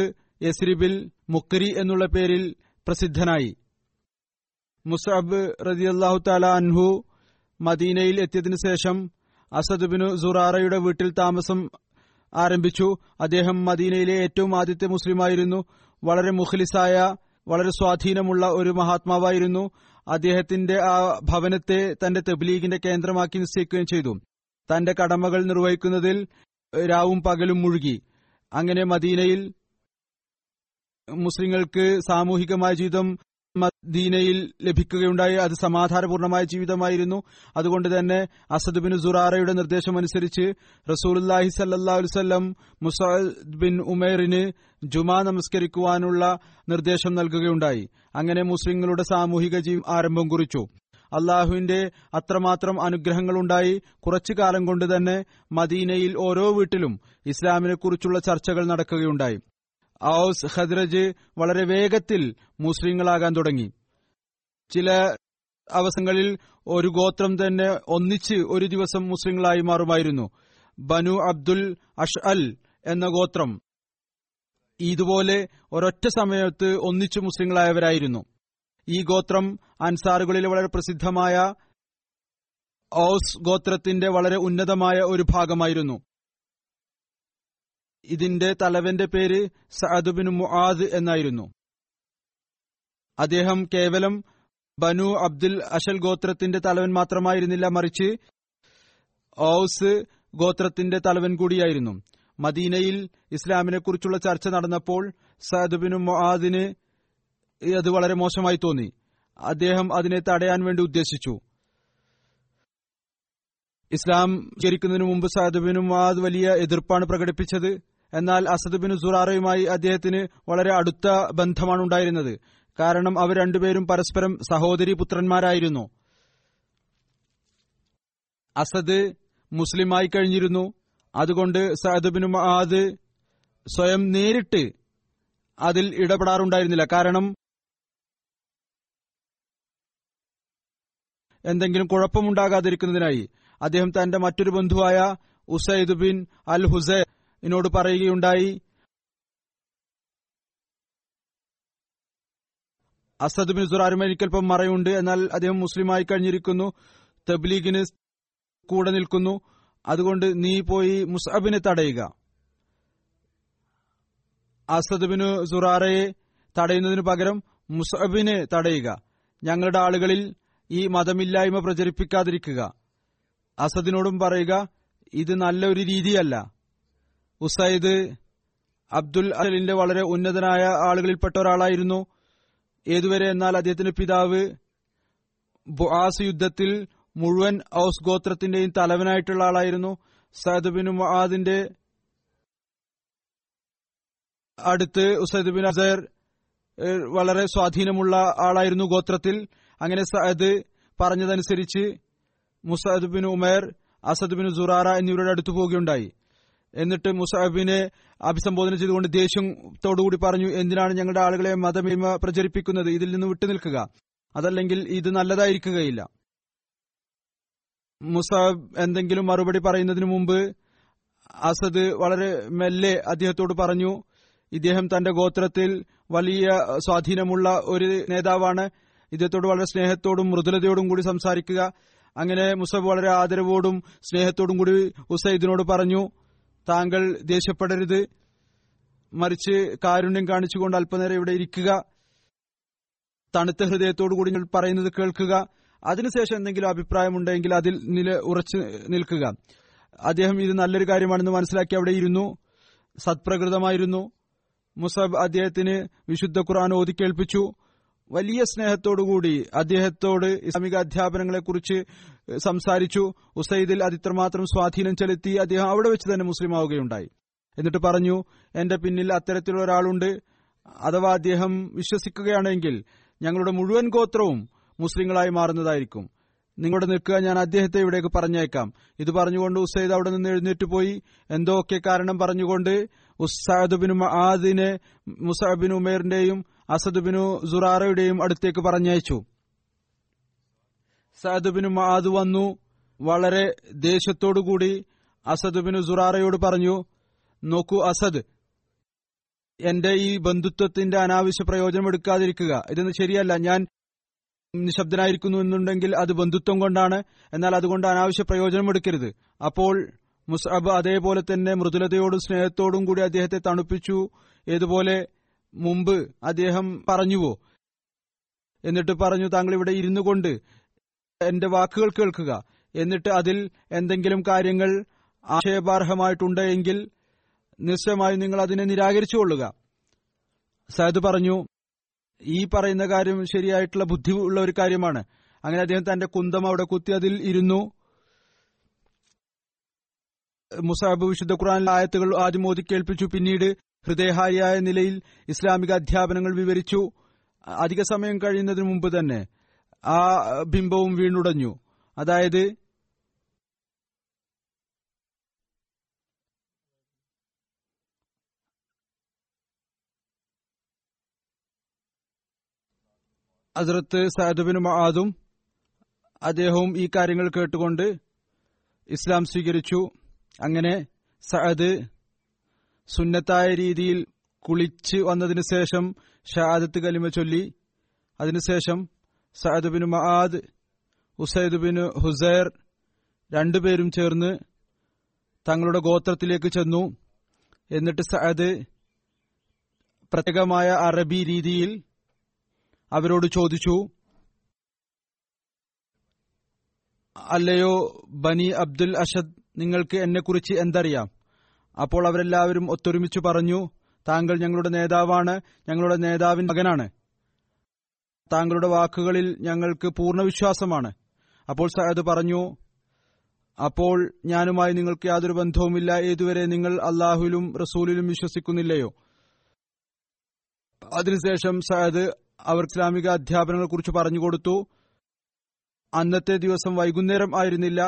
യസ്രിബിൽ മുഖ്രി എന്നുള്ള പേരിൽ പ്രസിദ്ധനായി. മുസ്അബ് റളിയല്ലാഹു തആല അൻഹു മദീനയിൽ എത്തിയതിനു ശേഷം അസദ് ബിൻ സുറാറയുടെ വീട്ടിൽ താമസം ആരംഭിച്ചു. അദ്ദേഹം മദീനയിലെ ഏറ്റവും ആദ്യത്തെ മുസ്ലിമായിരുന്നു. വളരെ മുഖ്ലിസായ, വളരെ സ്വാധീനമുള്ള ഒരു മഹാത്മാവായിരുന്നു. അദ്ദേഹത്തിന്റെ ആ ഭവനത്തെ തന്റെ തബ്ലീഗിന്റെ കേന്ദ്രമാക്കി നിശ്ചയിക്കുകയും ചെയ്തു. തന്റെ കടമകൾ നിർവഹിക്കുന്നതിൽ രാവും പകലും മുഴുകി. അങ്ങനെ മദീനയിൽ മുസ്ലിങ്ങൾക്ക് സാമൂഹികമായ ജീവിതം മദീനയിൽ ലഭിക്കുകയുണ്ടായി. അത് സമാധാനപൂർണമായ ജീവിതമായിരുന്നു. അതുകൊണ്ട് തന്നെ അസദ് ബിൻ സുറാറയുടെ നിർദ്ദേശമനുസരിച്ച് റസൂലുള്ളാഹി സ്വല്ലല്ലാഹു അലൈഹി വസല്ലം മുസ്അബ് ബിൻ ഉമൈറിന് ജുമാ നമസ്കരിക്കുവാനുള്ള നിർദ്ദേശം നൽകുകയുണ്ടായി. അങ്ങനെ മുസ്ലിങ്ങളുടെ സാമൂഹിക ജീവിതം ആരംഭം കുറിച്ചു. അള്ളാഹുവിന്റെ അത്രമാത്രം അനുഗ്രഹങ്ങളുണ്ടായി. കുറച്ചു കാലം കൊണ്ട് തന്നെ മദീനയിൽ ഓരോ വീട്ടിലും ഇസ്ലാമിനെക്കുറിച്ചുള്ള ചർച്ചകൾ നടക്കുകയുണ്ടായി. ഔസ്, ഖദ്റജ് വളരെ വേഗത്തിൽ മുസ്ലിങ്ങളാകാൻ തുടങ്ങി. ചില അവസരങ്ങളിൽ ഒരു ഗോത്രം തന്നെ ഒന്നിച്ച് ഒരു ദിവസം മുസ്ലിങ്ങളായി മാറുമായിരുന്നു. ബനു അബ്ദുൽ അഷ്അൽ എന്ന ഗോത്രം ഇതുപോലെ ഒരൊറ്റ സമയത്ത് ഒന്നിച്ച് മുസ്ലിങ്ങളായവരായിരുന്നു. ഈ ഗോത്രം അൻസാറുകളിലെ വളരെ പ്രസിദ്ധമായ ഔസ് ഗോത്രത്തിന്റെ വളരെ ഉന്നതമായ ഒരു ഭാഗമായിരുന്നു. ഇതിന്റെ തലവന്റെ പേര് സഅദ് ബിൻ മുആദ് എന്നായിരുന്നു. അദ്ദേഹം കേവലം ബനു അബ്ദുൽ അഷൽ ഗോത്രത്തിന്റെ തലവൻ മാത്രമായിരുന്നില്ല, മറിച്ച് ഔസ് ഗോത്രത്തിന്റെ തലവൻ കൂടിയായിരുന്നു. മദീനയിൽ ഇസ്ലാമിനെക്കുറിച്ചുള്ള ചർച്ച നടന്നപ്പോൾ സഅദ് ബിൻ മുആദിന് അത് വളരെ മോശമായി തോന്നി. അദ്ദേഹം അതിനെ തടയാൻ വേണ്ടി ഉദ്ദേശിച്ചു. ഇസ്ലാം സ്വീകരിക്കുന്നതിനു മുമ്പ് സഅദ് ബിൻ മുആദ് വലിയ എതിർപ്പാണ് പ്രകടിപ്പിച്ചത്. എന്നാൽ അസദ് ബിൻ സുറാറയുമായി അദ്ദേഹത്തിന് വളരെ അടുത്ത ബന്ധമാണ് ഉണ്ടായിരുന്നത്. കാരണം അവർ രണ്ടുപേരും പരസ്പരം സഹോദരി പുത്രന്മാരായിരുന്നു. അസദ് മുസ്ലിമായി കഴിഞ്ഞിരുന്നു. അതുകൊണ്ട് സഅദ് ഇബ്നു മുആദ് സ്വയം നേരിട്ട് അതിൽ ഇടപെടാറുണ്ടായിരുന്നില്ല. കാരണം എന്തെങ്കിലും കുഴപ്പമുണ്ടാകാതിരിക്കുന്നതിനായി അദ്ദേഹം തന്റെ മറ്റൊരു ബന്ധുവായ ഉസൈദ് ബിൻ അൽ ഹുസൈനോട് പറയുകയുണ്ടായി, അസദ് ബിൻ സുറാരിമരിക്കൽപ്പം മറയുണ്ട്, എന്നാൽ അദ്ദേഹം മുസ്ലിമായി കഴിഞ്ഞിരിക്കുന്നു, തബ്ലീഗിന് കൂടെ നിൽക്കുന്നു, അതുകൊണ്ട് നീ പോയി മുസ്അബിനെ തടയുക. അസദ് ബിൻ സുറാറയെ തടയുന്നതിനു പകരം മുസ്അബിനെ തടയുക, ഞങ്ങളുടെ ആളുകളിൽ ഈ മതമില്ലായ്മ പ്രചരിപ്പിക്കാതിരിക്കുക. അസദിനോടും പറയുക, ഇത് നല്ലൊരു രീതിയല്ല. ഉസൈദ് അബ്ദുൽ അലിന്റെ വളരെ ഉന്നതനായ ആളുകളിൽപ്പെട്ട ഒരാളായിരുന്നു. ഏതുവരെ എന്നാൽ അദ്ദേഹത്തിന്റെ പിതാവ് ബുആസ് യുദ്ധത്തിൽ മുഴുവൻ ഔസ് ഗോത്രത്തിന്റെയും തലവനായിട്ടുള്ള ആളായിരുന്നു. സഅദ് ബിൻ മുആദിന്റെ അടുത്ത് ഉസൈദ് ബിൻ അസർ വളരെ സ്വാധീനമുള്ള ആളായിരുന്നു ഗോത്രത്തിൽ. അങ്ങനെ സഅദ് പറഞ്ഞതനുസരിച്ച് മുസഅദ് bin Umair, Asad bin Zurara എന്നിവരുടെ അടുത്ത് പോവുകയുണ്ടായി. എന്നിട്ട് മുസഅബിനെ അഭിസംബോധന ചെയ്തുകൊണ്ട് ദേഷ്യത്തോടുകൂടി പറഞ്ഞു, എന്തിനാണ് ഞങ്ങളുടെ ആളുകളെ മതമേന്മ പ്രചരിപ്പിക്കുന്നത്? ഇതിൽ നിന്ന് വിട്ടുനിൽക്കുക, അതല്ലെങ്കിൽ ഇത് നല്ലതായിരിക്കുകയില്ല. മുസഅബ് എന്തെങ്കിലും മറുപടി പറയുന്നതിന് മുമ്പ് അസദ് വളരെ മെല്ലെ അദ്ദേഹത്തോട് പറഞ്ഞു, ഇദ്ദേഹം തന്റെ ഗോത്രത്തിൽ വലിയ സ്വാധീനമുള്ള ഒരു നേതാവാണ്, ഇദ്ദേഹത്തോട് വളരെ സ്നേഹത്തോടും മൃദുലതയോടും കൂടി സംസാരിക്കുക. അങ്ങനെ മുസഅബ് വളരെ ആദരവോടും സ്നേഹത്തോടും കൂടി ഉസൈദിനോട് പറഞ്ഞു, താങ്കൾ ദേഷ്യപ്പെടരുത്, മറിച്ച് കാരുണ്യം കാണിച്ചുകൊണ്ട് അല്പനേരം ഇവിടെ ഇരിക്കുക, തണുത്ത ഹൃദയത്തോടു കൂടി നിങ്ങൾ പറയുന്നത് കേൾക്കുക, അതിനുശേഷം എന്തെങ്കിലും അഭിപ്രായമുണ്ടെങ്കിൽ അതിൽ ഉറച്ചു നിൽക്കുക. അദ്ദേഹം ഇത് നല്ലൊരു കാര്യമാണെന്ന് മനസ്സിലാക്കി അവിടെ ഇരുന്നു, സത്പ്രകൃതമായിരുന്നു. മുസഅബ് അദ്ദേഹത്തിന് വിശുദ്ധ ഖുർആൻ ഓതിക്കേൾപ്പിച്ചു. വലിയ സ്നേഹത്തോടുകൂടി അദ്ദേഹത്തോട് ഇസ്ലാമിക അധ്യാപനങ്ങളെക്കുറിച്ച് സംസാരിച്ചു. ഉസൈദിൽ അതിത്രമാത്രം സ്വാധീനം ചെലുത്തി അദ്ദേഹം അവിടെ വെച്ച് തന്നെ മുസ്ലിം ആവുകയുണ്ടായി. എന്നിട്ട് പറഞ്ഞു, എന്റെ പിന്നിൽ അത്തരത്തിലുള്ള ഒരാളുണ്ട്, അഥവാ അദ്ദേഹം വിശ്വസിക്കുകയാണെങ്കിൽ ഞങ്ങളുടെ മുഴുവൻ ഗോത്രവും മുസ്ലിങ്ങളായി മാറുന്നതായിരിക്കും, നിങ്ങളുടെ നിൽക്കുക, ഞാൻ അദ്ദേഹത്തെ ഇവിടേക്ക് പറഞ്ഞേക്കാം. ഇത് പറഞ്ഞുകൊണ്ട് ഉസൈദ് അവിടെ നിന്ന് എഴുന്നേറ്റ് പോയി. എന്തോ ഒക്കെ കാരണം പറഞ്ഞുകൊണ്ട് സഅദ് ബിൻ മുആദിനെ മുസഅബ് ബിൻ ഉമേറിന്റെയും അസദ് ബിൻ സുറാറയുടെയും അടുത്തേക്ക് പറഞ്ഞയച്ചു. സഅദ് ബിൻ മുആദ് വന്നു വളരെ ദേഷ്യത്തോടുകൂടി അസദ് ബിൻ സുറാറയോട് പറഞ്ഞു, നോക്കൂ അസദ്, എന്റെ ഈ ബന്ധുത്വത്തിന്റെ അനാവശ്യ പ്രയോജനം എടുക്കാതിരിക്കുക, ഇതൊന്നും ശരിയല്ല. ഞാൻ നിശബ്ദനായിരിക്കുന്നു എന്നുണ്ടെങ്കിൽ അത് ബന്ധുത്വം കൊണ്ടാണ്, എന്നാൽ അതുകൊണ്ട് അനാവശ്യ പ്രയോജനം എടുക്കരുത്. അപ്പോൾ മുസ്അബ് അതേപോലെ തന്നെ മൃദുലതയോടും സ്നേഹത്തോടും കൂടി അദ്ദേഹത്തെ തണുപ്പിച്ചു, ഏതുപോലെ മുമ്പ് അദ്ദേഹം പറഞ്ഞുവോ. എന്നിട്ട് പറഞ്ഞു, താങ്കൾ ഇവിടെ ഇരുന്നു കൊണ്ട് എന്റെ വാക്കുകൾ കേൾക്കുക, എന്നിട്ട് അതിൽ എന്തെങ്കിലും കാര്യങ്ങൾ ആശയപാർഹമായിട്ടുണ്ട് എങ്കിൽ നിശ്ചയമായി നിങ്ങൾ അതിനെ നിരാകരിച്ചു കൊള്ളുക. സഅദ് പറഞ്ഞു, ഈ പറയുന്ന കാര്യം ശരിയായിട്ടുള്ള ബുദ്ധി ഉള്ള ഒരു കാര്യമാണ്. അങ്ങനെ അദ്ദേഹം തന്റെ കുന്തം അവിടെ കുത്തി അതിൽ ഇരുന്നു. മുസഅബ് വിശുദ്ധ ഖുർആനിലെ ആയത്തുകൾ ആദ്യം ഓതി കേൾപ്പിച്ചു, പിന്നീട് ഹൃദയഹാരിയായ നിലയിൽ ഇസ്ലാമിക അധ്യാപനങ്ങൾ വിവരിച്ചു. അധിക സമയം കഴിയുന്നതിന് മുമ്പ് തന്നെ ആ ബിംബവും വീണുടഞ്ഞു. അതായത് ഹസ്രത്ത് സഅദ് ബിൻ മുആദും അദ്ദേഹവും ഈ കാര്യങ്ങൾ കേട്ടുകൊണ്ട് ഇസ്ലാം സ്വീകരിച്ചു. അങ്ങനെ സഅദ് സുന്നത്തായ രീതിയിൽ കുളിച്ച് വന്നതിന് ശേഷം ഷഹാദത്ത് കലിമ ചൊല്ലി. അതിനുശേഷം Saad bin Muadh, Usaid bin Husair രണ്ടുപേരും ചേർന്ന് തങ്ങളുടെ ഗോത്രത്തിലേക്ക് ചെന്നു. എന്നിട്ട് സഅദ് പ്രത്യേകമായ അറബി രീതിയിൽ അവരോട് ചോദിച്ചു, അല്ലയോ ബനി അബ്ദുൽ അഷദ്, നിങ്ങൾക്ക് എന്നെക്കുറിച്ച് എന്തറിയാം? അപ്പോൾ അവരെല്ലാവരും ഒത്തൊരുമിച്ച് പറഞ്ഞു, താങ്കൾ ഞങ്ങളുടെ നേതാവാണ്, ഞങ്ങളുടെ നേതാവിൻ മകനാണ്, താങ്കളുടെ വാക്കുകളിൽ ഞങ്ങൾക്ക് പൂർണ്ണ വിശ്വാസമാണ്. അപ്പോൾ സഅദ് പറഞ്ഞു, അപ്പോൾ ഞാനുമായി നിങ്ങൾക്ക് യാതൊരു ബന്ധവുമില്ല, ഏതുവരെ നിങ്ങൾ അല്ലാഹുവിലും റസൂലിലും വിശ്വസിക്കുന്നില്ലയോ? അതിനുശേഷം സഅദ് അവർ ഇസ്ലാമിക അധ്യാപനങ്ങളെക്കുറിച്ച് പറഞ്ഞുകൊടുത്തു. അന്നത്തെ ദിവസം വൈകുന്നേരം ആയിരുന്നില്ല,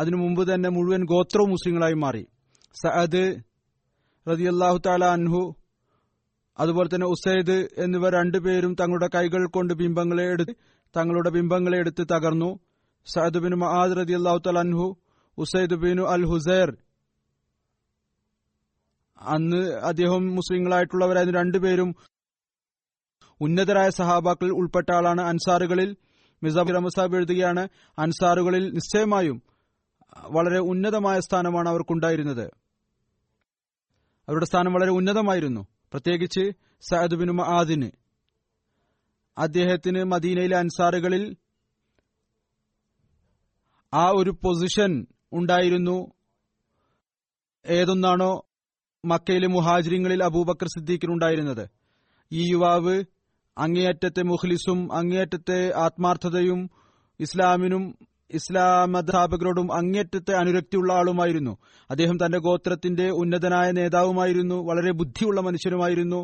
അതിനു മുമ്പ് തന്നെ മുഴുവൻ ഗോത്രവും മുസ്ലിങ്ങളായി മാറി. സഅദ് റളിയല്ലാഹു തആല അൻഹു അതുപോലെ തന്നെ ഉസൈദ് എന്നിവർ രണ്ടുപേരും തങ്ങളുടെ കൈകൾ കൊണ്ട് തങ്ങളുടെ ബിംബങ്ങളെ എടുത്ത് തകർന്നു. സഅദ് ബിൻ മുആദ് റളിയല്ലാഹു തആല അൻഹു, ഉസൈദ് ബിൻ അൽ ഹുസൈർ, അന്ന് അദ്ദേഹം മുസ്ലിങ്ങളായിട്ടുള്ളവരായിരുന്നു. രണ്ടുപേരും ഉന്നതരായ സഹാബാക്കളിൽ ഉൾപ്പെട്ട ആളാണ്. അൻസാറുകളിൽ മിസാബിർ അമസാബ് എഴുതുകയാണ്, അൻസാറുകളിൽ നിശ്ചയമായും വളരെ ഉന്നതമായ സ്ഥാനമാണ് അവർക്കുണ്ടായിരുന്നത്. അവരുടെ സ്ഥാനം വളരെ ഉന്നതമായിരുന്നു. പ്രത്യേകിച്ച് സഅദ് ബിൻ മുആദിന്, അദ്ദേഹത്തിന് മദീനയിലെ അൻസാറുകളിൽ ആ ഒരു പൊസിഷൻ ഉണ്ടായിരുന്നു. ഏതൊന്നാണോ മക്കയിലെ മുഹാജിറിങ്ങളിൽ അബൂബക്കർ സിദ്ദീഖിനുണ്ടായിരുന്നത്, ഈ യുവാവ് അങ്ങേയറ്റത്തെ മുഖ്ലിസും അങ്ങേയറ്റത്തെ ആത്മാർത്ഥതയും ഇസ്ലാമിനും ഇസ്ലാമധ്യാപകരോടും അങ്ങേയറ്റത്തെ അനുരക്തിയുള്ള ആളുമായിരുന്നു. അദ്ദേഹം തന്റെ ഗോത്രത്തിന്റെ ഉന്നതനായ നേതാവുമായിരുന്നു. വളരെ ബുദ്ധിയുള്ള മനുഷ്യനുമായിരുന്നു.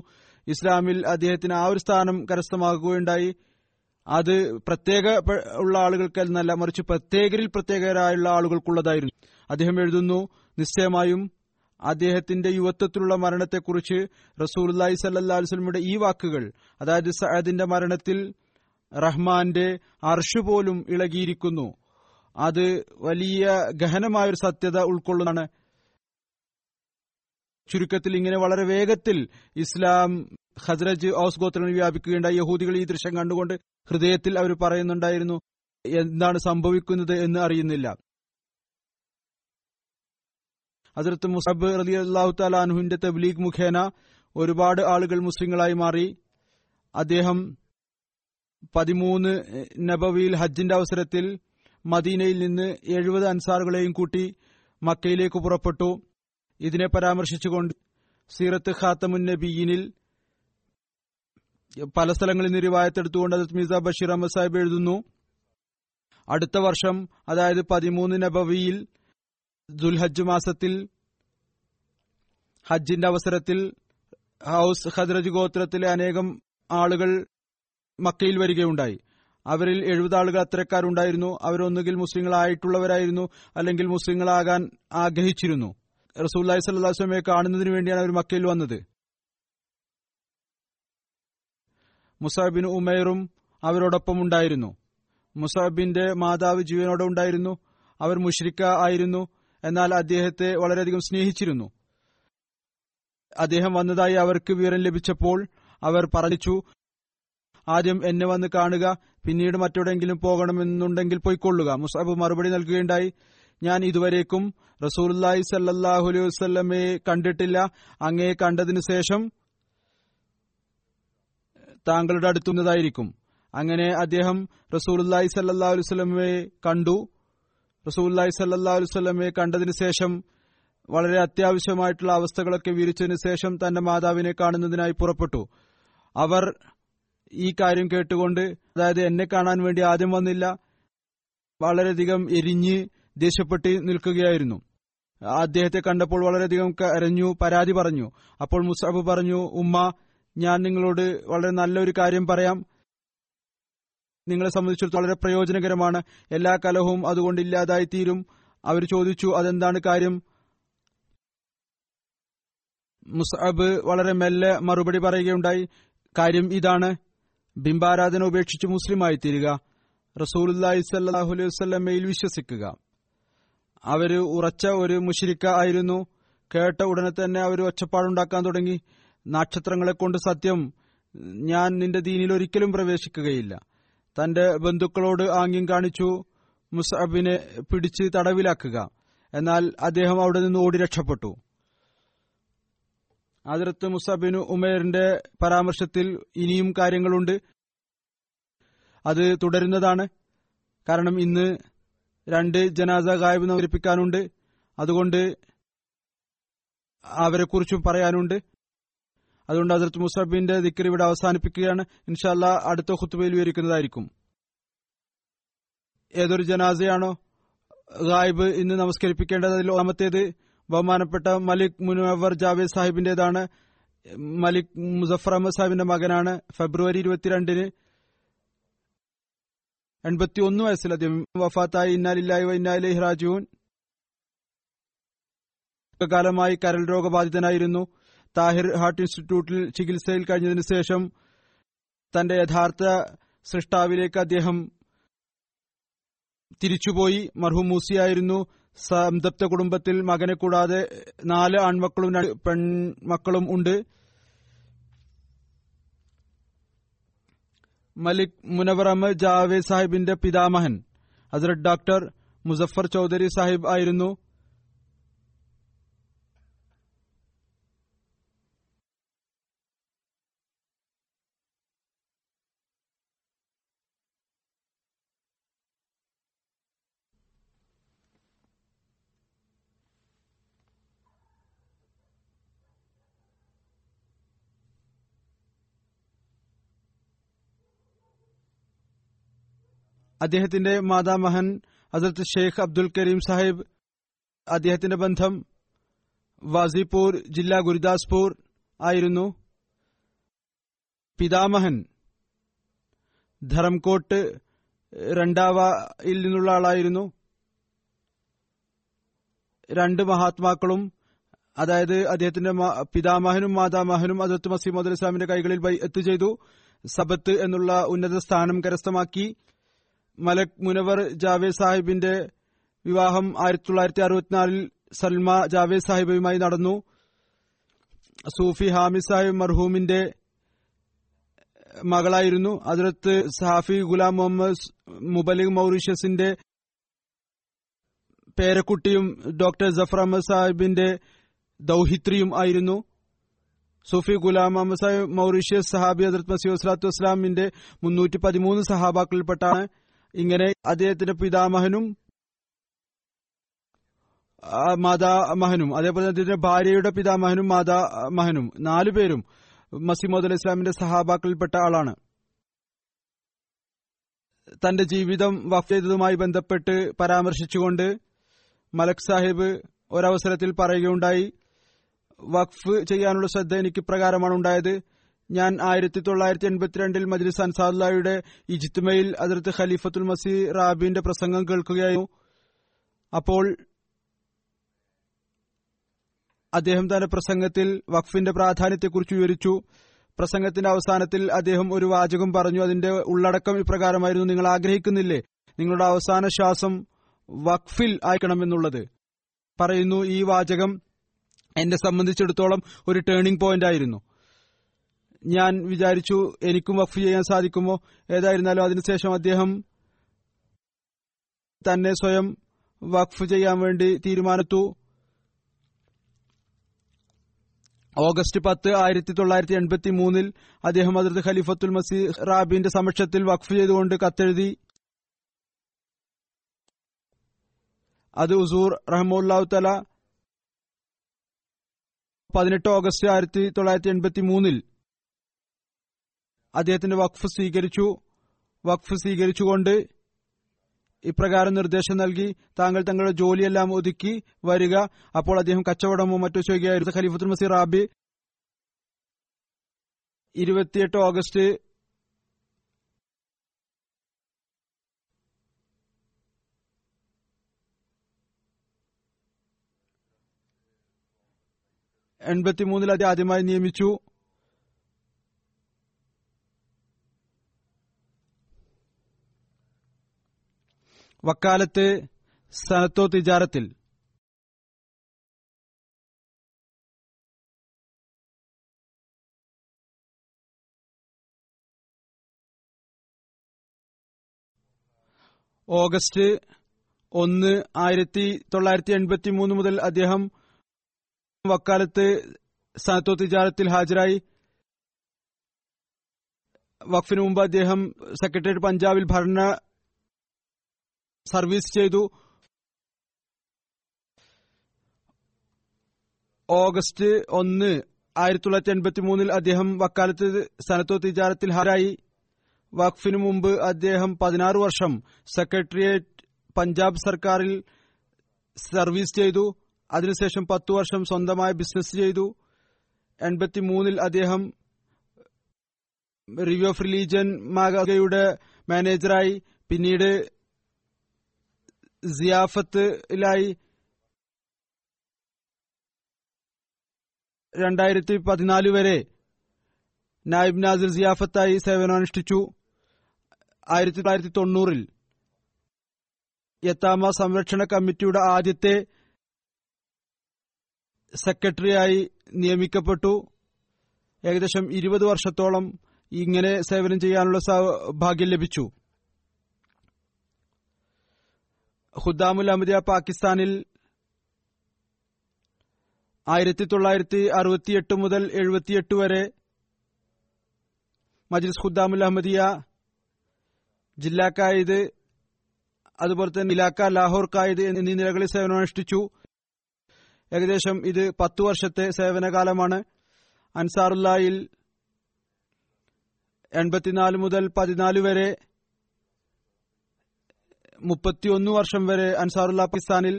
ഇസ്ലാമിൽ അദ്ദേഹത്തിന് ആ ഒരു സ്ഥാനം കരസ്ഥമാക്കുകയുണ്ടായി. അത് പ്രത്യേക ഉള്ള ആളുകൾക്കെന്നല്ല, മറിച്ച് പ്രത്യേകരിൽ പ്രത്യേകരായുള്ള ആളുകൾക്കുള്ളതായിരുന്നു. അദ്ദേഹം എഴുതുന്നു, നിശ്ചയമായും അദ്ദേഹത്തിന്റെ യുവത്വത്തിലുള്ള മരണത്തെക്കുറിച്ച് റസൂലുള്ളാഹി സ്വല്ലല്ലാഹു അലൈഹി വസല്ലമയുടെ ഈ വാക്കുകൾ, അതായത് സഅദിന്റെ മരണത്തിൽ റഹ്മാന്റെ അർശ് പോലും ഇളകിയിരിക്കുന്നു, അത് വലിയ ഗഹനമായൊരു സത്യത ഉൾക്കൊള്ളുന്നതാണ്. ചുരുക്കത്തിൽ ഇങ്ങനെ വളരെ വേഗത്തിൽ ഇസ്ലാം ഖസ്റജ് ഔസ് ഗോത്രങ്ങളിൽ വ്യാപിക്കുകയുണ്ടായി. യഹൂദികൾ ഈ ദൃശ്യം കണ്ടുകൊണ്ട് ഹൃദയത്തിൽ അവർ പറയുന്നുണ്ടായിരുന്നു, എന്താണ് സംഭവിക്കുന്നത് എന്ന് അറിയുന്നില്ല. ഹസ്രത്ത് മുസഅബ് റളിയല്ലാഹു തആല അൻഹുവിന്റെ തബ്ലീഗ് മുഖേന ഒരുപാട് ആളുകൾ മുസ്ലിങ്ങളായി മാറി. അദ്ദേഹം 13 നബവിയിൽ ഹജ്ജിന്റെ അവസരത്തിൽ മദീനയിൽ നിന്ന് 70 അൻസാറുകളെയും കൂട്ടി മക്കയിലേക്ക് പുറപ്പെട്ടു. ഇതിനെ പരാമർശിച്ചുകൊണ്ട് സീറത്ത് ഖാത്തമുൻ നബിയീനിൽ പല സ്ഥലങ്ങളിൽ നിന്ന് റിവായത്തെടുത്തുകൊണ്ട് ഹസ്രത്ത് മിർസാ ബഷീർ അഹ്മദ് സാഹിബ് എഴുതുന്നു, അടുത്ത വർഷം, അതായത് 13 നബവിയിൽ ദുൽഹജ്ജ് മാസത്തിൽ ഹജ്ജിന്റെ അവസരത്തിൽ ഹൌസ് ഖദ്റജ് ഗോത്രത്തിലെ അനേകം ആളുകൾ മക്കയിൽ വരികയുണ്ടായി. അവരിൽ 70 ആളുകൾ അത്തരക്കാരുണ്ടായിരുന്നു. അവരൊന്നുകിൽ മുസ്ലിങ്ങളായിട്ടുള്ളവരായിരുന്നു, അല്ലെങ്കിൽ മുസ്ലിങ്ങളാകാൻ ആഗ്രഹിച്ചിരുന്നു. റസൂലുള്ളാഹി സ്വല്ലല്ലാഹു അലൈഹി വസല്ലമയെ കാണുന്നതിന് വേണ്ടിയാണ് അവർ മക്കയിൽ വന്നത്. മുസഅബ് ബിൻ ഉമൈറും അവരോടൊപ്പം ഉണ്ടായിരുന്നു. മുസഅബിന്റെ മാതാവ് ജീവനോടെ ഉണ്ടായിരുന്നു. അവർ മുശ്രിക്ക ആയിരുന്നു, എന്നാൽ അദ്ദേഹത്തെ വളരെയധികം സ്നേഹിച്ചിരുന്നു. അദ്ദേഹം വന്നതായി അവർക്ക് വിവരം ലഭിച്ചപ്പോൾ അവർ പറഞ്ഞു, ആദ്യം എന്നെ വന്ന് കാണുക, പിന്നീട് മറ്റെവിടെയെങ്കിലും പോകണമെന്നുണ്ടെങ്കിൽ പോയിക്കൊള്ളുക. മുസഅബ് മറുപടി നൽകുകയുണ്ടായി, ഞാൻ ഇതുവരേക്കും റസൂലുള്ളാഹി സ്വല്ലല്ലാഹു അലൈഹി വസല്ലമയെ കണ്ടിട്ടില്ല, അങ്ങയെ കണ്ടതിനു ശേഷം താങ്കളുടെ അടുത്തുന്നതായിരിക്കും. അങ്ങനെ അദ്ദേഹം റസൂലുള്ളാഹി സ്വല്ലല്ലാഹു അലൈഹി വസല്ലമയെ കണ്ടു. റസൂലുള്ളാഹി സ്വല്ലല്ലാഹു അലൈഹി വസല്ലമയെ കണ്ടതിനു ശേഷം വളരെ അത്യാവശ്യമായിട്ടുള്ള അവസ്ഥകളൊക്കെ വിവരിച്ചതിനു ശേഷം തന്റെ മാതാവിനെ കാണുന്നതിനായി പുറപ്പെട്ടു. അവർ ഈ കാര്യം കേട്ടുകൊണ്ട്, അതായത് എന്നെ കാണാൻ വേണ്ടി ആദ്യം വന്നില്ല, വളരെയധികം എരിഞ്ഞ് ദേഷ്യപ്പെട്ട് നിൽക്കുകയായിരുന്നു. അദ്ദേഹത്തെ കണ്ടപ്പോൾ വളരെയധികം കരഞ്ഞു, പരാതി പറഞ്ഞു. അപ്പോൾ മുസഅബ് പറഞ്ഞു, ഉമ്മ, ഞാൻ നിങ്ങളോട് വളരെ നല്ലൊരു കാര്യം പറയാം, നിങ്ങളെ സംബന്ധിച്ചിടത്തോളം വളരെ പ്രയോജനകരമാണ്, എല്ലാ കലഹവും അതുകൊണ്ട് ഇല്ലാതായിത്തീരും. അവർ ചോദിച്ചു, അതെന്താണ് കാര്യം? മുസഅബ് വളരെ മെല്ലെ മറുപടി പറയുകയുണ്ടായി, കാര്യം ഇതാണ്, ബിംബാരാധന ഉപേക്ഷിച്ച് മുസ്ലിമായി തീരുക, റസൂലുള്ളാഹി സ്വല്ലല്ലാഹു അലൈഹി വസല്ലമയിൽ വിശ്വസിക്കുക. അവര് ഉറച്ച ഒരു മുശ്രിക്ക ആയിരുന്നു. കേട്ട ഉടനെ തന്നെ അവർ ഒച്ചപ്പാടുണ്ടാക്കാൻ തുടങ്ങി, നക്ഷത്രങ്ങളെ കൊണ്ട് സത്യം, ഞാൻ നിന്റെ ദീനിൽ ഒരിക്കലും പ്രവേശിക്കുകയില്ല. തന്റെ ബന്ധുക്കളോട് ആംഗ്യം കാണിച്ചു മുസഅബിനെ പിടിച്ച് തടവിലാക്കുക. എന്നാൽ അദ്ദേഹം അവിടെ നിന്ന് ഓടി രക്ഷപ്പെട്ടു. ഹദ്റത്ത് മുസഅബ് ബിൻ ഉമൈറിന്റെ പരാമർശത്തിൽ ഇനിയും കാര്യങ്ങളുണ്ട്, അത് തുടരുന്നതാണ്. കാരണം ഇന്ന് 2 ജനാസ ഗായിബ് അവതരിപ്പിക്കാനുണ്ട്, അതുകൊണ്ട് അവരെക്കുറിച്ചും പറയാനുണ്ട്. അതുകൊണ്ട് ഹദ്റത്ത് മുസഅബിന്റെ ദിക്ർ ഇവിടെ അവസാനിപ്പിക്കുകയാണ്. ഇൻഷാല്ലാ അടുത്ത ഖുത്ബയിൽ വിവരിക്കുന്നതായിരിക്കും. ഏതൊരു ജനാസയാണോ ഗായിബ് ഇന്ന് നമസ്കരിപ്പിക്കേണ്ടത്, അതിൽ ഒന്നാമത്തേത് ബഹുമാനപ്പെട്ട മലിക് മുനവ്വർ ജാവേദ് സാഹിബിന്റേതാണ്. മലിക് മുസഫർ അഹമ്മദ് സാഹിബിന്റെ മകനാണ്. ഫെബ്രുവരി 22-ന് 81 വയസ്സിലധികം വഫാത്തായി. ഇന്നാലില്ലാഹി വ ഇന്നാ ഇലൈഹി റാജിഊൻ. കാലമായി കരൾ രോഗബാധിതനായിരുന്നു. താഹിർ ഹാർട്ട് ഇൻസ്റ്റിറ്റ്യൂട്ടിൽ ചികിത്സയിൽ കഴിഞ്ഞതിനു ശേഷം തന്റെ യഥാർത്ഥ സൃഷ്ടാവിലേക്ക് അദ്ദേഹം തിരിച്ചുപോയി. മർഹൂം മൂസിയായിരുന്നു. സംതൃപ്ത കുടുംബത്തിൽ മകനെ കൂടാതെ 4 ആൺമക്കളും 2 പെൺമക്കളും ഉണ്ട്. മലിക് മുനവർ അഹമ്മദ് ജാവേദ് സാഹിബിന്റെ പിതാമഹൻ ഹസ്രത്ത് ഡോക്ടർ മുസഫർ ചൌധരി സാഹിബ് ആയിരുന്നു. അദ്ദേഹത്തിന്റെ മാതാമഹൻ ഹസരത്ത് ഷെയ്ഖ് അബ്ദുൽ കരീം സാഹിബ്. അദ്ദേഹത്തിന്റെ ബന്ധം വാസിപൂർ ജില്ലാ ഗുരുദാസ്പൂർ ആയിരുന്നു. പിതാമഹൻ ധരംകോട്ട് രണ്ടാവയിൽ നിന്നുള്ള ആളായിരുന്നു. 2 മഹാത്മാക്കളും, അതായത് അദ്ദേഹത്തിന്റെ പിതാമഹനും മാതാമഹനും ഹസരത്ത് മസീഹ് മൗഊദ് ഇസ്ലാമിന്റെ കൈകളിൽ എത്തുചെയ്തു. സബത്ത് എന്നുള്ള ഉന്നത സ്ഥാനം കരസ്ഥമാക്കി. മലക് മുനവർ ജാവേദ് സാഹിബിന്റെ വിവാഹം 1964 സൽമ ജാവേദ് സാഹിബുമായി നടന്നു. സൂഫി ഹാമിദ് സാഹിബ് മർഹൂമിന്റെ മകളായിരുന്നു. ഹസ്രത്ത് ഹാഫി ഗുലാം മുഹമ്മദ് മുബലിഗ് മൌറീഷ്യസിന്റെ പേരക്കുട്ടിയും ഡോക്ടർ ജഫർ അഹമ്മദ് സാഹിബിന്റെ ദൌഹിത്രിയും ആയിരുന്നു. സൂഫി ഗുലാം മുഹമ്മദ് സാഹിബ് മൌറീഷ്യസ് സഹാബി ഹസ്രത്ത് മസീഹ് സ്വല്ലല്ലാഹു അലൈഹി വസല്ലമിന്റെ 313 സഹാബാക്കളിൽപ്പെട്ടാണ്. ഇങ്ങനെ അദ്ദേഹത്തിന്റെ പിതാമഹനും മാതാമഹനും അതേപോലെ അദ്ദേഹത്തിന്റെ ഭാര്യയുടെ പിതാമഹനും മാതാമഹനും 4 പേരും മസീഹ് മൗഊദ് ഇസ്ലാമിന്റെ സഹാബാക്കളിൽപ്പെട്ട ആളാണ്. തന്റെ ജീവിതം വഖഫ് ചെയ്തതുമായി ബന്ധപ്പെട്ട് പരാമർശിച്ചുകൊണ്ട് മലക് സാഹിബ് ഒരവസരത്തിൽ പറയുകയുണ്ടായി, വഖഫ് ചെയ്യാനുള്ള ശ്രദ്ധ എനിക്ക് ഇപ്രകാരമാണ് ഉണ്ടായത്. ഞാൻ 1982 മജ്ലിസ് അൻസാറുള്ളാഹിയുടെ ഇജ്തിമയിൽ ഹദ്റത്ത് ഖലീഫത്തുൽ മസീഹ് റാബിന്റെ പ്രസംഗം കേൾക്കുകയായിരുന്നു. അപ്പോൾ അദ്ദേഹം തന്റെ പ്രസംഗത്തിൽ വഖഫിന്റെ പ്രാധാന്യത്തെക്കുറിച്ച് വിവരിച്ചു. പ്രസംഗത്തിന്റെ അവസാനത്തിൽ അദ്ദേഹം ഒരു വാചകം പറഞ്ഞു. അതിന്റെ ഉള്ളടക്കം ഇപ്രകാരമായിരുന്നു: നിങ്ങൾ ആഗ്രഹിക്കുന്നില്ലേ നിങ്ങളുടെ അവസാന ശ്വാസം വഖഫിൽ ആയിക്കണമെന്നുള്ളത്? പറയുന്നു, ഈ വാചകം എന്നെ സംബന്ധിച്ചിടത്തോളം ഒരു ടേണിംഗ് പോയിന്റ് ആയിരുന്നു. ഞാൻ വിചാരിച്ചു എനിക്കും വഖഫ് ചെയ്യാൻ സാധിക്കുമോ. ഏതായിരുന്നാലും അതിനുശേഷം അദ്ദേഹം തന്നെ സ്വയം വഖഫ് ചെയ്യാൻ വേണ്ടി തീരുമാനിച്ചു. 10 ഓഗസ്റ്റ് 1983 അദ്ദേഹം ഹദ്റത്ത് ഖലീഫത്തുൽ മസീഹ് റാബിന്റെ സമക്ഷത്തിൽ വഖഫ് ചെയ്തുകൊണ്ട് കത്തെഴുതി. അത് ഹുസൂർ റഹ്മത്തുള്ളാഹി തആല 18 ഓഗസ്റ്റ് 1983 അദ്ദേഹത്തിന്റെ വഖഫ് സ്വീകരിച്ചുകൊണ്ട് ഇപ്രകാരം നിർദ്ദേശം നൽകി: താങ്കൾ തങ്ങളുടെ ജോലിയെല്ലാം ഒതുക്കി വരിക. അപ്പോൾ അദ്ദേഹം കച്ചവടമോ മറ്റോ ചെയ്യുകയായിരുന്നു. ഖലീഫത്തുൽ മസീഹ് റാബി 28 ഓഗസ്റ്റ് 1983 അദ്ദേഹം ആദ്യമായി നിയമിച്ചു. വക്കാലത്ത് സനത്തോ തിജാരത്തിൽ ഓഗസ്റ്റ് 1, 1983 മുതൽ അദ്ദേഹം വക്കാലത്ത് സനത്തോ തിജാരത്തിൽ ഹാജരായി. വഖഫിന് മുമ്പ് അദ്ദേഹം സെക്രട്ടേറിയറ്റ് പഞ്ചാബിൽ ഭരണ സർവീസ് ചെയ്തു. ഓഗസ്റ്റ് 1, 1983 അദ്ദേഹം വക്കാലത്ത് സനത്തോ തിജാരത്തിൽ ഹാജരായി. വഖഫിനു മുമ്പ് അദ്ദേഹം 16 വർഷം സെക്രട്ടേറിയറ്റ് പഞ്ചാബ് സർക്കാരിൽ സർവീസ് ചെയ്തു. അതിനുശേഷം 10 വർഷം സ്വന്തമായ ബിസിനസ് ചെയ്തു. 83 അദ്ദേഹം റിവ്യൂ ഓഫ് റിലീജിയൻ മാഗസിൻ മാനേജറായി. പിന്നീട് സിയാഫത്തിലായി 2014 വരെ നായിബ് നാസിർ സിയാഫത്തായി സേവനമനുഷ്ഠിച്ചു. 1990 യത്താമ സംരക്ഷണ കമ്മിറ്റിയുടെ ആദ്യത്തെ സെക്രട്ടറിയായി നിയമിക്കപ്പെട്ടു. ഏകദേശം 20 വർഷത്തോളം ഇങ്ങനെ സേവനം ചെയ്യാനുള്ള ഭാഗ്യം ലഭിച്ചു. ഖുദ്ദാമുൽ അഹമ്മദിയ പാകിസ്ഥാനിൽ 1968 മുതൽ 78 വരെ മജ്ലിസ് ഖുദ്ദാമുൽ അഹമ്മദിയ ജില്ലാ കായിദ്, അതുപോലെ തന്നെ ഇലാക്ക ലാഹോർ കായിദ് എന്നീ നിലകളിൽ സേവനമനുഷ്ഠിച്ചു. ഏകദേശം ഇത് 10 വർഷത്തെ സേവനകാലമാണ്. അൻസാറുല്ലായിൽ 84 മുതൽ 14 വരെ 31 വർഷം വരെ അൻസാറുല്ല പാകിസ്ഥാനിൽ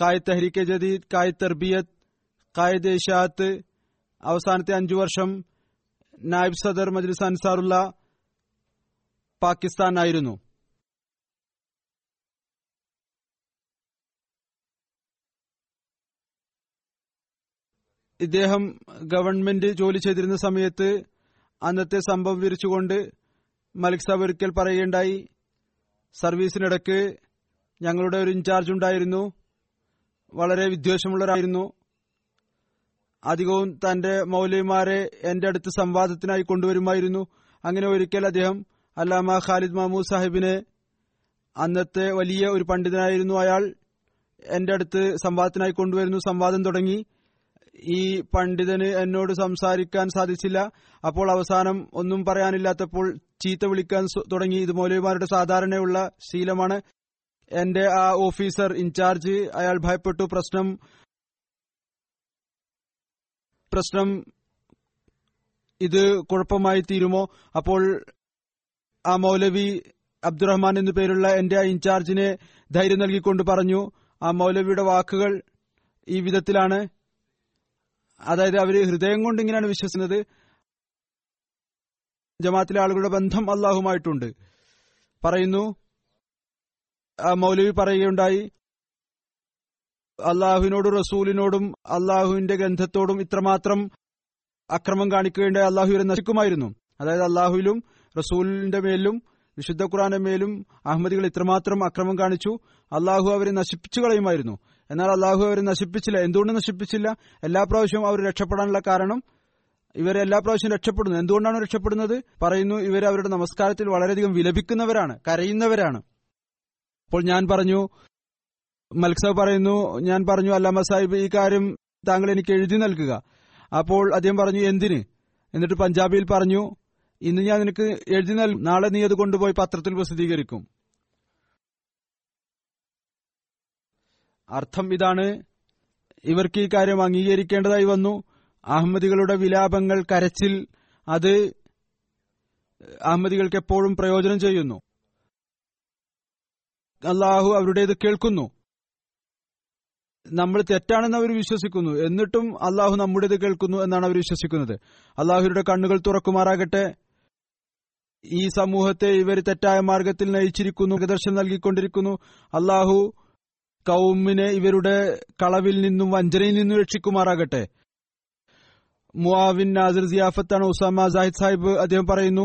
കായിദ് തെഹ്രീക്ക് ജദീദ്, കായിദ് തർബിയത്ത്, കായിദ് ഇഷാഅത്ത്, അവസാനത്തെ 5 വർഷം നായിബ് സദർ മജ്ലിസ് അൻസാറുല്ല പാകിസ്ഥാനായിരുന്നു. ഇദ്ദേഹം ഗവൺമെന്റ് ജോലി ചെയ്തിരുന്ന സമയത്ത് അന്നത്തെ സംഭവം വിവരിച്ചുകൊണ്ട് മലിക് സാബ് ഒരിക്കൽ പറയുകയുണ്ടായി, സർവീസിനിടയ്ക്ക് ഞങ്ങളുടെ ഒരു ഇൻചാർജ് ഉണ്ടായിരുന്നു, വളരെ വിദ്വേഷമുള്ളവരായിരുന്നു, അധികവും തന്റെ മൗലവിമാരെ എന്റെ അടുത്ത് സംവാദത്തിനായി കൊണ്ടുവരുമായിരുന്നു. അങ്ങനെ ഒരിക്കൽ അദ്ദേഹം അല്ലാമ ഖാലിദ് മഹ്മൂദ് സാഹിബിനെ, അന്നത്തെ വലിയ ഒരു പണ്ഡിതനായിരുന്നു അയാൾ, എന്റെ അടുത്ത് സംവാദത്തിനായി കൊണ്ടുവരുന്നു. സംവാദം തുടങ്ങി. ഈ പണ്ഡിതന് എന്നോട് സംസാരിക്കാൻ സാധിച്ചില്ല. അപ്പോൾ അവസാനം ഒന്നും പറയാനില്ലാത്തപ്പോൾ ചീത്ത വിളിക്കാൻ തുടങ്ങി. ഇത് മൗലവിമാരുടെ സാധാരണയുള്ള ശീലമാണ്. എന്റെ ആ ഓഫീസർ ഇൻചാർജ് അയാൾ ഭയപ്പെട്ടു. പ്രശ്നം ഇത് കുഴപ്പമായി തീരുമോ? അപ്പോൾ ആ മൗലവി അബ്ദുറഹ്മാൻ എന്നു പേരുള്ള എന്റെ ആ ഇൻചാർജിനെ ധൈര്യം നൽകിക്കൊണ്ട് പറഞ്ഞു. ആ മൗലവിയുടെ വാക്കുകൾ ഈ വിധത്തിലാണ്, അതായത് അവര് ഹൃദയം കൊണ്ട് ഇങ്ങനെയാണ് വിശ്വസിക്കുന്നത്, ജമാഅത്തിലെ ആളുകളുടെ ബന്ധം അല്ലാഹുമായിട്ടുണ്ട്. പറയുന്നു, മൗലവി പറയുകയുണ്ടായി, അല്ലാഹുവിനോടും റസൂലിനോടും അല്ലാഹുവിന്റെ ഗ്രന്ഥത്തോടും ഇത്രമാത്രം അക്രമം കാണിക്കുകയുണ്ടായി, അല്ലാഹു ഇവരെ നശിക്കുമായിരുന്നു. അതായത് അല്ലാഹുവിലും റസൂലിന്റെ മേലും വിശുദ്ധ ഖുർആന്റെ മേലും അഹമ്മദികൾ ഇത്രമാത്രം അക്രമം കാണിച്ചു, അല്ലാഹു അവരെ നശിപ്പിച്ചു കളയുമായിരുന്നു. എന്നാൽ അല്ലാഹു അവരെ നശിപ്പിച്ചില്ല. എന്തുകൊണ്ട് നശിപ്പിച്ചില്ല? എല്ലാ പ്രാവശ്യവും അവർ രക്ഷപ്പെടാനുള്ള കാരണം, ഇവരെ എല്ലാ പ്രാവശ്യവും രക്ഷപ്പെടുന്നു. എന്തുകൊണ്ടാണ് രക്ഷപ്പെടുന്നത്? പറയുന്നു, ഇവർ അവരുടെ നമസ്കാരത്തിൽ വളരെയധികം വിലപിക്കുന്നവരാണ്, കരയുന്നവരാണ്. അപ്പോൾ ഞാൻ പറഞ്ഞു, മലിക് സാബ് പറയുന്നു, ഞാൻ പറഞ്ഞു, അല്ലാമ സാഹിബ് ഈ കാര്യം താങ്കൾ എനിക്ക് എഴുതി നൽകുക. അപ്പോൾ അദ്ദേഹം പറഞ്ഞു, എന്തിന്? എന്നിട്ട് പഞ്ചാബിയിൽ പറഞ്ഞു, ഇന്ന് ഞാൻ നിനക്ക് എഴുതി നൽകും, നാളെ നീ അത് കൊണ്ടുപോയി പത്രത്തിൽ പ്രസിദ്ധീകരിക്കും. അർത്ഥം ഇതാണ്, ഇവർക്ക് ഈ കാര്യം അംഗീകരിക്കേണ്ടതായി വന്നു. അഹമ്മദികളുടെ വിലാപങ്ങൾ, കരച്ചിൽ, അത് അഹമ്മദികൾക്ക് എപ്പോഴും പ്രയോജനം ചെയ്യുന്നു. അല്ലാഹു അവരുടേത് കേൾക്കുന്നു. നമ്മൾ തെറ്റാണെന്ന് അവർ വിശ്വസിക്കുന്നു, എന്നിട്ടും അല്ലാഹു നമ്മുടേത് കേൾക്കുന്നു എന്നാണ് അവർ വിശ്വസിക്കുന്നത്. അല്ലാഹുവിന്റെ കണ്ണുകൾ തുറക്കുമാറാകട്ടെ. ഈ സമൂഹത്തെ ഇവർ തെറ്റായ മാർഗത്തിൽ നയിച്ചിരിക്കുന്നു, മാർഗദർശനം നൽകിക്കൊണ്ടിരിക്കുന്നു. അല്ലാഹു കൗമിനെ ഇവരുടെ കളവിൽ നിന്നും വഞ്ചനയിൽ നിന്നും രക്ഷിക്കുമാറാകട്ടെ. മുആവിൻ നാസിർ സിയാഫത്താണ്. ഉസാമ സാഹിദ് സാഹിബ് അദ്ദേഹം പറയുന്നു,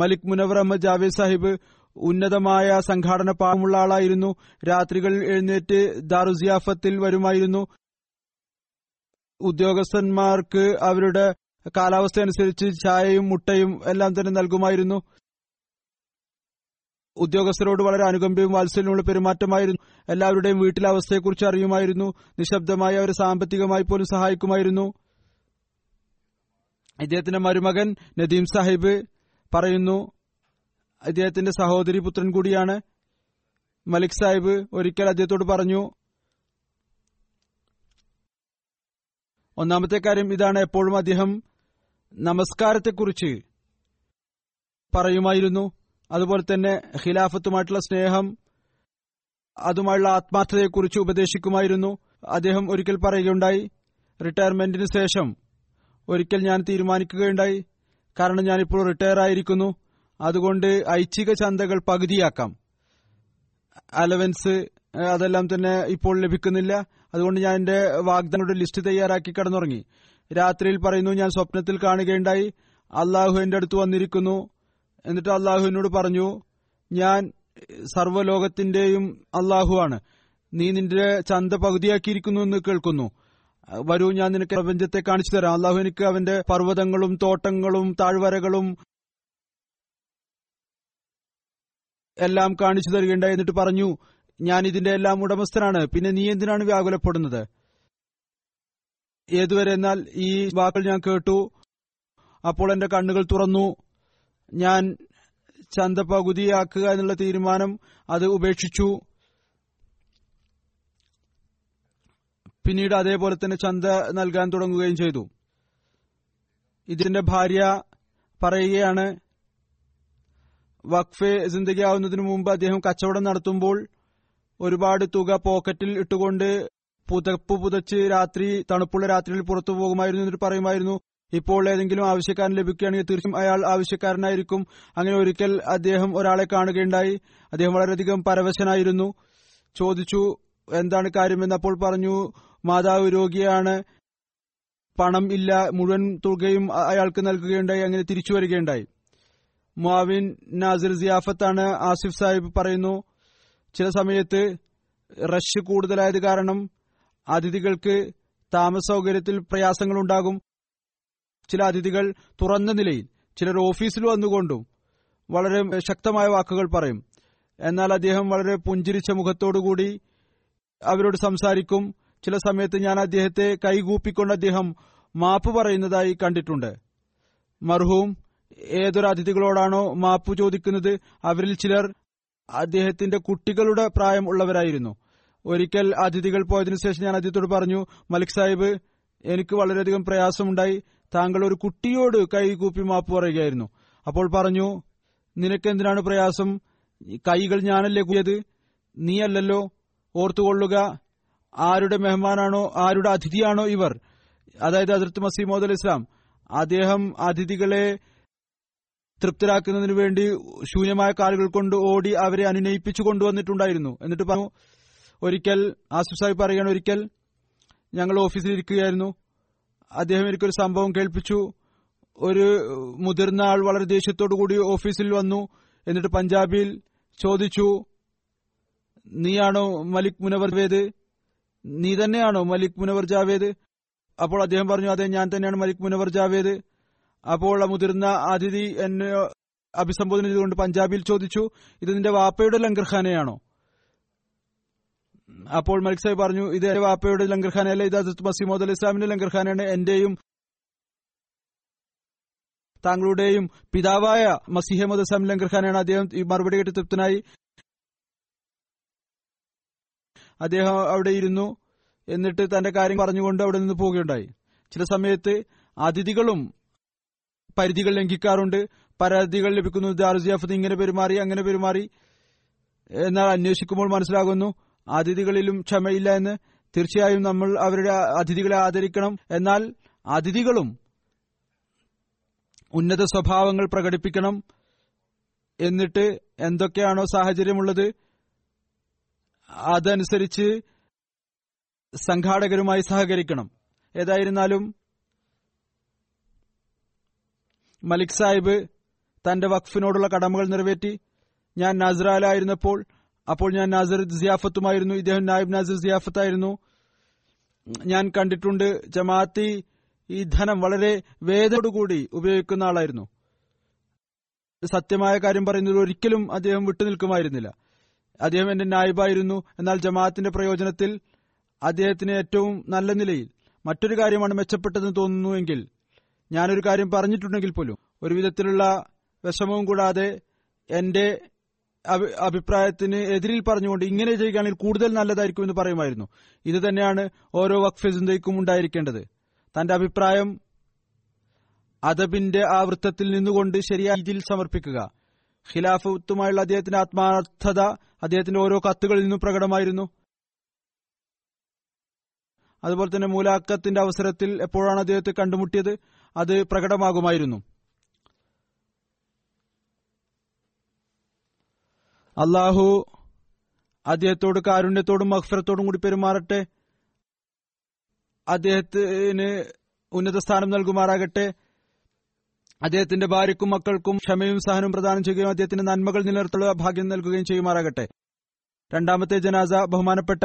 മലിക് മുനവർ അഹമ്മദ് ജാവേദ് സാഹിബ് ഉന്നതമായ സംഘാടന പാഠമുള്ള ആളായിരുന്നു. രാത്രികൾ എഴുന്നേറ്റ് ദാറു സിയാഫത്തിൽ വരുമായിരുന്നു. ഉദ്യോഗസ്ഥന്മാർക്ക് അവരുടെ കാലാവസ്ഥ അനുസരിച്ച് ചായയും മുട്ടയും എല്ലാം തന്നെ നൽകുമായിരുന്നു. ഉദ്യോഗസ്ഥരോട് വളരെ അനുകമ്പയും വാത്സല്യമുള്ള പെരുമാറ്റമായിരുന്നു. എല്ലാവരുടെയും വീട്ടിലെ അവസ്ഥയെക്കുറിച്ച് അറിയുമായിരുന്നു. നിശബ്ദമായി അവരെ സാമ്പത്തികമായി പോലും സഹായിക്കുമായിരുന്നു. ഇദ്ദേഹത്തിന്റെ മരുമകൻ നദീം സാഹിബ് പറയുന്നു, അദ്ദേഹത്തിന്റെ സഹോദരി പുത്രൻ കൂടിയാണ്. മലിക് സാഹിബ് ഒരിക്കൽ അദ്ദേഹത്തോട് പറഞ്ഞു, ഒന്നാമത്തെ കാര്യം ഇതാണ്, എപ്പോഴും അദ്ദേഹം നമസ്കാരത്തെക്കുറിച്ച് പറയുമായിരുന്നു. അതുപോലെ തന്നെ ഖിലാഫത്തുമായിട്ടുള്ള സ്നേഹം, അതുമായുള്ള ആത്മാർത്ഥതയെക്കുറിച്ച് ഉപദേശിക്കുമായിരുന്നു. അദ്ദേഹം ഒരിക്കൽ പറയുകയുണ്ടായി, റിട്ടയർമെന്റിന് ശേഷം ഒരിക്കൽ ഞാൻ തീരുമാനിക്കുകയുണ്ടായി, കാരണം ഞാനിപ്പോൾ റിട്ടയർ ആയിരിക്കുന്നു, അതുകൊണ്ട് ഐച്ഛിക ചന്തകൾ പകുതിയാക്കാം. അലവൻസ് അതെല്ലാം തന്നെ ഇപ്പോൾ ലഭിക്കുന്നില്ല. അതുകൊണ്ട് ഞാൻ എന്റെ വാഗ്ദാനങ്ങളുടെ ലിസ്റ്റ് തയ്യാറാക്കി കിടന്നുറങ്ങി. രാത്രിയിൽ പറയുന്നു, ഞാൻ സ്വപ്നത്തിൽ കാണുകയുണ്ടായി, അള്ളാഹു എന്റെ അടുത്ത് വന്നിരിക്കുന്നു. എന്നിട്ട് അള്ളാഹുവിനോട് പറഞ്ഞു, ഞാൻ സർവ്വലോകത്തിന്റെയും അള്ളാഹുവാണ്, നീ നിന്റെ ചന്ത പകുതിയാക്കിയിരിക്കുന്നു എന്ന് കേൾക്കുന്നു. വരൂ, ഞാൻ നിനക്ക് പ്രപഞ്ചത്തെ കാണിച്ചു തരാം. അള്ളാഹു എനിക്ക് അവന്റെ പർവ്വതങ്ങളും തോട്ടങ്ങളും താഴ്വരകളും എല്ലാം കാണിച്ചു തരികയുണ്ടായി. എന്നിട്ട് പറഞ്ഞു, ഞാൻ ഇതിന്റെ എല്ലാം ഉടമസ്ഥനാണ്, പിന്നെ നീ എന്തിനാണ് വ്യാകുലപ്പെടുന്നത്? ഏതുവരെ എന്നാൽ ഈ വാക്കുകൾ ഞാൻ കേട്ടു. അപ്പോൾ എന്റെ കണ്ണുകൾ തുറന്നു. ഞാൻ ചന്ത പകുതിയാക്കുക എന്നുള്ള തീരുമാനം അത് ഉപേക്ഷിച്ചു. പിന്നീട് അതേപോലെ തന്നെ ചന്ത നൽകാൻ തുടങ്ങുകയും ചെയ്തു. ഇതിന്റെ ഭാര്യ പറയുകയാണ്, വഖഫ് സിന്ദഗി ആവുന്നതിനു മുമ്പ് അദ്ദേഹം കച്ചവടം നടത്തുമ്പോൾ ഒരുപാട് തുക പോക്കറ്റിൽ ഇട്ടുകൊണ്ട് പുതപ്പ് പുതച്ച് രാത്രി തണുപ്പുള്ള രാത്രിയിൽ പുറത്തു പോകുമായിരുന്നു. എന്നിട്ട് പറയുമായിരുന്നു, ഇപ്പോൾ ഏതെങ്കിലും ആവശ്യക്കാരൻ ലഭിക്കുകയാണെങ്കിൽ തീർച്ചയായും അയാൾ ആവശ്യക്കാരനായിരിക്കും. അങ്ങനെ ഒരിക്കൽ അദ്ദേഹം ഒരാളെ കാണുകയുണ്ടായി. അദ്ദേഹം വളരെയധികം പരവശനായിരുന്നു. ചോദിച്ചു, എന്താണ് കാര്യമെന്ന്. അപ്പോൾ പറഞ്ഞു, മാതാവ് രോഗിയാണ്, പണം ഇല്ല, മുഴുവൻ തുകയും അയാൾക്ക് നൽകുകയുണ്ടായി. അങ്ങനെ തിരിച്ചു വരികയുണ്ടായി. മുഅവിൻ നാസിർ സിയാഫത്താണ്. ആസിഫ് സാഹിബ് പറയുന്നു, ചില സമയത്ത് റഷ് കൂടുതലായത് കാരണം അതിഥികൾക്ക് താമസ സൗകര്യത്തിൽ പ്രയാസങ്ങളുണ്ടാകും. ചില അതിഥികൾ തുറന്ന നിലയിൽ, ചിലർ ഓഫീസിൽ വന്നുകൊണ്ടും വളരെ ശക്തമായ വാക്കുകൾ പറയും. എന്നാൽ അദ്ദേഹം വളരെ പുഞ്ചിരിച്ച മുഖത്തോടുകൂടി അവരോട് സംസാരിക്കും. ചില സമയത്ത് ഞാൻ അദ്ദേഹത്തെ കൈകൂപ്പിക്കൊണ്ട് അദ്ദേഹം മാപ്പ് പറയുന്നതായി കണ്ടിട്ടുണ്ട്. മർഹൂം ഏതൊരു അതിഥികളോടാണോ മാപ്പ് ചോദിക്കുന്നത്, അവരിൽ ചിലർ അദ്ദേഹത്തിന്റെ കുട്ടികളുടെ പ്രായം ഉള്ളവരായിരുന്നു. ഒരിക്കൽ അതിഥികൾ പോയതിനു ശേഷം ഞാൻ അദ്ദേഹത്തോട് പറഞ്ഞു, മലിക് സാഹിബ്, എനിക്ക് വളരെയധികം പ്രയാസമുണ്ടായി, താങ്കൾ ഒരു കുട്ടിയോട് കൈകൂപ്പി മാപ്പ് പറയുകയായിരുന്നു. അപ്പോൾ പറഞ്ഞു, നിനക്കെന്തിനാണ് പ്രയാസം? കൈകൾ ഞാനല്ലേ കൂയത്, നീയല്ലോ. ഓർത്തുകൊള്ളുക, ആരുടെ മെഹ്മാനാണോ ആരുടെ അതിഥിയാണോ ഇവർ, അതായത് ഹദ്റത്ത് മസീഹ് മൗഊദ് അലൈഹിസ്സലാം, അദ്ദേഹം അതിഥികളെ തൃപ്തരാക്കുന്നതിനു വേണ്ടി ശൂന്യമായ കാലുകൾ കൊണ്ട് ഓടി അവരെ അനുനയിപ്പിച്ചു കൊണ്ടുവന്നിട്ടുണ്ടായിരുന്നു. എന്നിട്ട് പറഞ്ഞു, ഒരിക്കൽ ആസിഫ് സാഹിബ് പറയുകയാണ്, ഒരിക്കൽ ഞങ്ങൾ ഓഫീസിൽ ഇരിക്കുകയായിരുന്നു. അദ്ദേഹം എനിക്കൊരു സംഭവം കേൾപ്പിച്ചു. ഒരു മുതിർന്ന ആൾ വളരെ ദേഷ്യത്തോടുകൂടി ഓഫീസിൽ വന്നു. എന്നിട്ട് പഞ്ചാബിയിൽ ചോദിച്ചു, നീയാണോ മലിക് മുനവർ ജാവേദ്? നീ തന്നെയാണോ മലിക് മുനവർ ജാവേദ്? അപ്പോൾ അദ്ദേഹം പറഞ്ഞു, അതെ, ഞാൻ തന്നെയാണ് മലിക് മുനവർ ജാവേദ്. അപ്പോൾ മുതിർന്ന അതിഥി എന്നെ അഭിസംബോധന ചെയ്തുകൊണ്ട് പഞ്ചാബിയിൽ ചോദിച്ചു, ഇത് നിന്റെ വാപ്പയുടെ ലങ്കർഖാനയാണോ? അപ്പോൾ മലിക് സാഹിബ് പറഞ്ഞു, ഇത് എന്റെ വാപ്പയുടെ ലങ്കർഖാനയല്ല, ഇത് ഹദ്റത്ത് മസീഹ് മൗഊദ് അലൈഹിസ്സലാമിന്റെ ലങ്കർഖാനയാണ്. എന്റെയും താങ്കളുടെയും പിതാവായ മസീഹ് മൗഊദ് അലൈഹിസ്സലാമിന്റെ ലങ്കർഖാനയാണ്. അദ്ദേഹം മറുപടി കേട്ട് തൃപ്തനായി. അദ്ദേഹം അവിടെ ഇരുന്നു. എന്നിട്ട് തന്റെ കാര്യം പറഞ്ഞുകൊണ്ട് അവിടെ നിന്ന് പോവുകയുണ്ടായി. ചില സമയത്ത് അതിഥികളും പരിധികൾ ലംഘിക്കാറുണ്ട്. പരാതികൾ ലഭിക്കുന്നു, ദാറുൽ സിയാഫത്ത് ഇങ്ങനെ പെരുമാറി അങ്ങനെ പെരുമാറി. എന്നാൽ അന്വേഷിക്കുമ്പോൾ മനസ്സിലാകുന്നു അതിഥികളിലും ക്ഷമയില്ല എന്ന്. തീർച്ചയായും നമ്മൾ അവരുടെ അതിഥികളെ ആദരിക്കണം. എന്നാൽ അതിഥികളും ഉന്നത സ്വഭാവങ്ങൾ പ്രകടിപ്പിക്കണം. എന്നിട്ട് എന്തൊക്കെയാണോ സാഹചര്യമുള്ളത് അതനുസരിച്ച് സംഘാടകരുമായി സഹകരിക്കണം. ഏതായിരുന്നാലും മലിക് സാഹിബ് തന്റെ വഖഫിനോടുള്ള കടമകൾ നിറവേറ്റി. ഞാൻ നാസിറാലായിരുന്നപ്പോൾ, അപ്പോൾ ഞാൻ നാസിർ സിയാഫത്തുമായിരുന്നു, ഇദ്ദേഹം നായിബ് നാസിർ സിയാഫത്തായിരുന്നു. ഞാൻ കണ്ടിട്ടുണ്ട് ജമാഅത്തി ഈ ധനം വളരെ വേദനയോടുകൂടി ഉപയോഗിക്കുന്ന ആളായിരുന്നു. സത്യമായ കാര്യം പറയുന്നത് ഒരിക്കലും അദ്ദേഹം വിട്ടുനിൽക്കുമായിരുന്നില്ല. അദ്ദേഹം എന്റെ നായിബായിരുന്നു. എന്നാൽ ജമാഅത്തിന്റെ പ്രയോജനത്തിൽ അദ്ദേഹത്തിന് ഏറ്റവും നല്ല നിലയിൽ മറ്റൊരു കാര്യമാണ് മെച്ചപ്പെട്ടതെന്ന് തോന്നുന്നുവെങ്കിൽ, ഞാനൊരു കാര്യം പറഞ്ഞിട്ടുണ്ടെങ്കിൽ പോലും ഒരുവിധത്തിലുള്ള വിഷമവും കൂടാതെ എന്റെ അഭിപ്രായത്തിന് എതിരിൽ പറഞ്ഞുകൊണ്ട് ഇങ്ങനെ ചെയ്യുകയാണെങ്കിൽ കൂടുതൽ നല്ലതായിരിക്കും എന്ന് പറയുമായിരുന്നു. ഇത് തന്നെയാണ് ഓരോ വഖഫ് സിന്ദഗിക്കും ഉണ്ടായിരിക്കേണ്ടത്. തന്റെ അഭിപ്രായം അദബിന്റെ ആ വൃത്തത്തിൽ നിന്നുകൊണ്ട് ശരിയായ രീതിയിൽ സമർപ്പിക്കുക. ഖിലാഫത്തുമായുള്ള അദ്ദേഹത്തിന്റെ ആത്മാർത്ഥത അദ്ദേഹത്തിന്റെ ഓരോ കത്തുകളിൽ നിന്നും പ്രകടമായിരുന്നു. അതുപോലെ തന്നെ മൂലാക്കത്തിന്റെ അവസരത്തിൽ എപ്പോഴാണ് അദ്ദേഹത്തെ കണ്ടുമുട്ടിയത് അത് പ്രകടമാകുമായിരുന്നു. അള്ളാഹു അദ്ദേഹത്തോട് കാരുണ്യത്തോടും മഗ്ഫിറത്തോടും കൂടി പെരുമാറട്ടെ. അദ്ദേഹത്തിന് ഉന്നത സ്ഥാനം നൽകുമാറാകട്ടെ. അദ്ദേഹത്തിന്റെ ഭാര്യക്കും മക്കൾക്കും ക്ഷമയും സഹനവും പ്രദാനം ചെയ്യുകയും അദ്ദേഹത്തിന് നന്മകൾ നിലനിർത്തുള്ള ഭാഗ്യം നൽകുകയും ചെയ്യുമാറാകട്ടെ. രണ്ടാമത്തെ ജനാസ ബഹുമാനപ്പെട്ട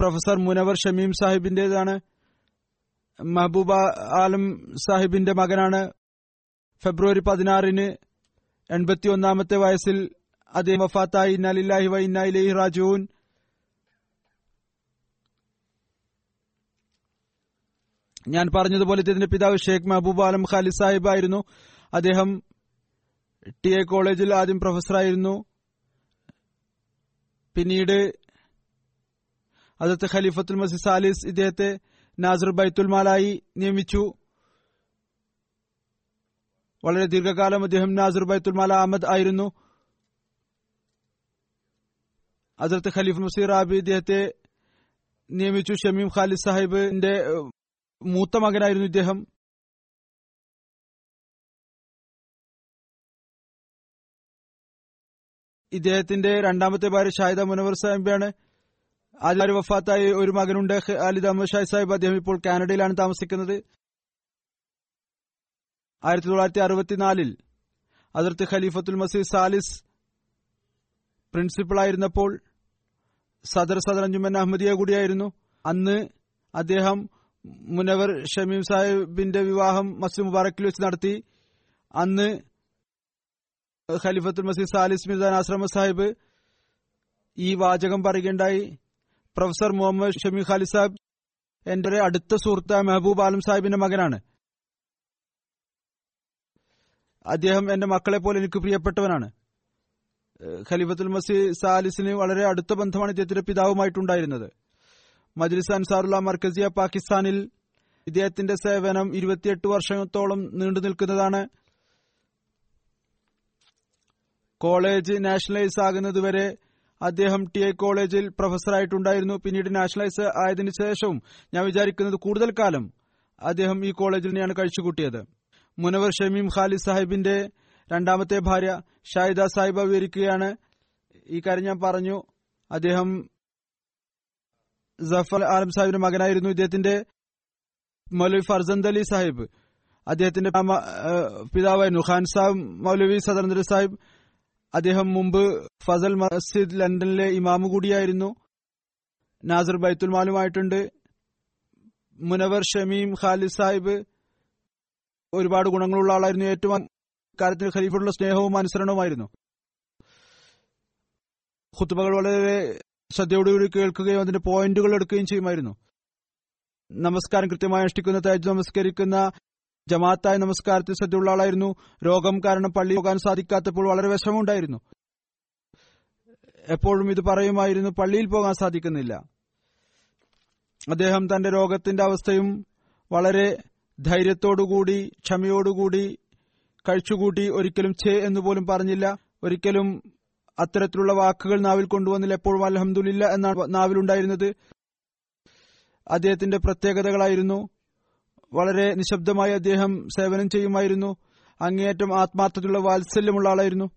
പ്രൊഫസർ മുനവർ ഷമീം സാഹിബിന്റേതാണ്. മഹബൂബ ആലം സാഹിബിന്റെ മകനാണ്. ഫെബ്രുവരി 16 81 വയസ്സിൽ അദ്ദേഹം വഫാത്തായി. ഇന്നാ ലില്ലാഹി വ ഇന്നാ ഇലൈഹി റാജിഊൻ. ഞാൻ പറഞ്ഞതുപോലെ ഇതിന്റെ പിതാവ് ഷേഖ് മഹബൂബ് ആലം ഖാലിദ് സാഹിബ് ആയിരുന്നു. അദ്ദേഹം TA കോളേജിൽ ആദ്യം പ്രൊഫസറായിരുന്നു. പിന്നീട് ഹദരത്ത് ഖലീഫത്തുൽ മസീഹ് സാലിസ് ഇദ്ദേഹത്തെ നാസിർ ബൈത്തുൽ മാലായി നിയമിച്ചു. വളരെ ദീർഘകാലം അദ്ദേഹം നാസിർ ബൈത്തുൽ മാല അഹമ്മദ് ആയിരുന്നു. ഹദരത്ത് ഖലീഫ് മസീഹ് റാബി ഇദ്ദേഹത്തെ നിയമിച്ചു. ഷമീം ഖാലിദ് സാഹിബിന്റെ മൂത്ത മകനായിരുന്നു ഇദ്ദേഹം. ഇദ്ദേഹത്തിന്റെ രണ്ടാമത്തെ ഭാര്യ ഷാഹിദ മുനവർ സാഹിബാണ്. ആദ്യ വഫാത്തായി. ഒരു മകനുണ്ട്, ഖാലിദ് അഹമ്മദ് ഷാഹിദ് സാഹിബ്. അദ്ദേഹം ഇപ്പോൾ കാനഡയിലാണ് താമസിക്കുന്നത്. 1964 ഹദരത്ത് ഖലീഫത്തുൽ മസീഹ് സാലിസ് പ്രിൻസിപ്പളായിരുന്നപ്പോൾ സദർ അഞ്ചുമൻ അഹമ്മദിയ കൂടിയായിരുന്നു. അന്ന് അദ്ദേഹം മുനവർ ഷമീം സാഹിബിന്റെ വിവാഹം മസ്ജിദ് മുബാറക്കിൽ വെച്ച് നടത്തി. അന്ന് ഖലീഫത്തുൽ മസീഹ് സാലിസ് മിർസ നാസർ അഹമ്മദ് സാഹിബ് ഈ വാചകം പറയുകയുണ്ടായി: പ്രൊഫസർ മുഹമ്മദ് ഷമീ ഖാലിദ് സാഹിബ് എന്റെ അടുത്ത സുഹൃത്ത മെഹബൂബ് ആലം സാഹിബിന്റെ മകനാണ്. അദ്ദേഹം എന്റെ മക്കളെ പോലെ എനിക്ക് പ്രിയപ്പെട്ടവനാണ്. ഖലീഫത്തുൽ മസീഹ് സാലിസിന് വളരെ അടുത്ത ബന്ധമാണ് ഇദ്ദേഹത്തിന്റെ പിതാവുമായിട്ടുണ്ടായിരുന്നത്. മജ്ലിസ് അൻസാറുള്ള മർക്കസിയ പാകിസ്ഥാനിൽ ഇദ്ദേഹത്തിന്റെ സേവനം 28 വർഷത്തോളം നീണ്ടു നിൽക്കുന്നതാണ്. കോളേജ് നാഷണലൈസ് ആകുന്നതുവരെ അദ്ദേഹം TA കോളേജിൽ പ്രൊഫസറായിട്ടുണ്ടായിരുന്നു. പിന്നീട് നാഷണലൈസ് ആയതിനു ശേഷവും ഞാൻ വിചാരിക്കുന്നത് കൂടുതൽ കാലം അദ്ദേഹം ഈ കോളേജിൽ തന്നെയാണ് കഴിച്ചുകൂട്ടിയത്. മുനവർ ഷമീം ഖാലിദ് സാഹിബിന്റെ രണ്ടാമത്തെ ഭാര്യ ഷാഹിദ സാഹിബ വിവരിക്കുകയാണ്. ഈ കാര്യം ഞാൻ പറഞ്ഞു. അദ്ദേഹം ജഫർ ആലം സാഹിബിന്റെ മകനായിരുന്നു. ഇദ്ദേഹത്തിന്റെ മൗലവി ഫർസന്ത് അലി സാഹിബ് അദ്ദേഹത്തിന്റെ പിതാവായിരുന്നു. ഖാൻ സാഹിബ് മൗലവി സദർ സാഹിബ് അദ്ദേഹം മുമ്പ് ഫസൽ മസ്ജിദ് ലണ്ടനിലെ ഇമാമു കൂടിയായിരുന്നു. നാസിർ ബൈത്തുൽ മാലുമായിട്ടുണ്ട്. മുനവർ ഷമീം ഖാലിദ് സാഹിബ് ഒരുപാട് ഗുണങ്ങളുള്ള ആളായിരുന്നു. ഏറ്റവും കാര്യത്തിൽ ഖലീഫയോടുള്ള സ്നേഹവും അനുസരണവുമായിരുന്നു. ഖുത്ബകൾ വളരെ ശ്രദ്ധയോടുകൂടി കേൾക്കുകയും അതിന്റെ പോയിന്റുകൾ എടുക്കുകയും ചെയ്യുമായിരുന്നു. നമസ്കാരം കൃത്യമായി അനുഷ്ഠിക്കുന്ന, തഹജ്ജുദ് നമസ്കരിക്കുന്ന, ജമാഅത്തായ നമസ്കാരത്തിൽ ശ്രദ്ധയുള്ള ആളായിരുന്നു. രോഗം കാരണം പള്ളി പോകാൻ സാധിക്കാത്തപ്പോൾ വളരെ വിഷമമുണ്ടായിരുന്നു. എപ്പോഴും ഇത് പറയുമായിരുന്നു, പള്ളിയിൽ പോകാൻ സാധിക്കുന്നില്ല. അദ്ദേഹം തന്റെ രോഗത്തിന്റെ അവസ്ഥയും വളരെ ധൈര്യത്തോടുകൂടി ക്ഷമയോടുകൂടി കഴിച്ചുകൂട്ടി. ഒരിക്കലും ഛേ എന്നുപോലും പറഞ്ഞില്ല. ഒരിക്കലും അത്തരത്തിലുള്ള വാക്കുകൾ നാവിൽ കൊണ്ടുവന്നില്ല. എപ്പോഴും അൽഹംദുലില്ലാ എന്നാണ് നാവിലുണ്ടായിരുന്നത്. അദ്ദേഹത്തിന്റെ പ്രത്യേകതകളായിരുന്നു. വളരെ നിശബ്ദമായി അദ്ദേഹം സേവനം ചെയ്യുമായിരുന്നു. അങ്ങേയറ്റം ആത്മാർത്ഥതയുള്ള വാത്സല്യമുള്ള ആളായിരുന്നു.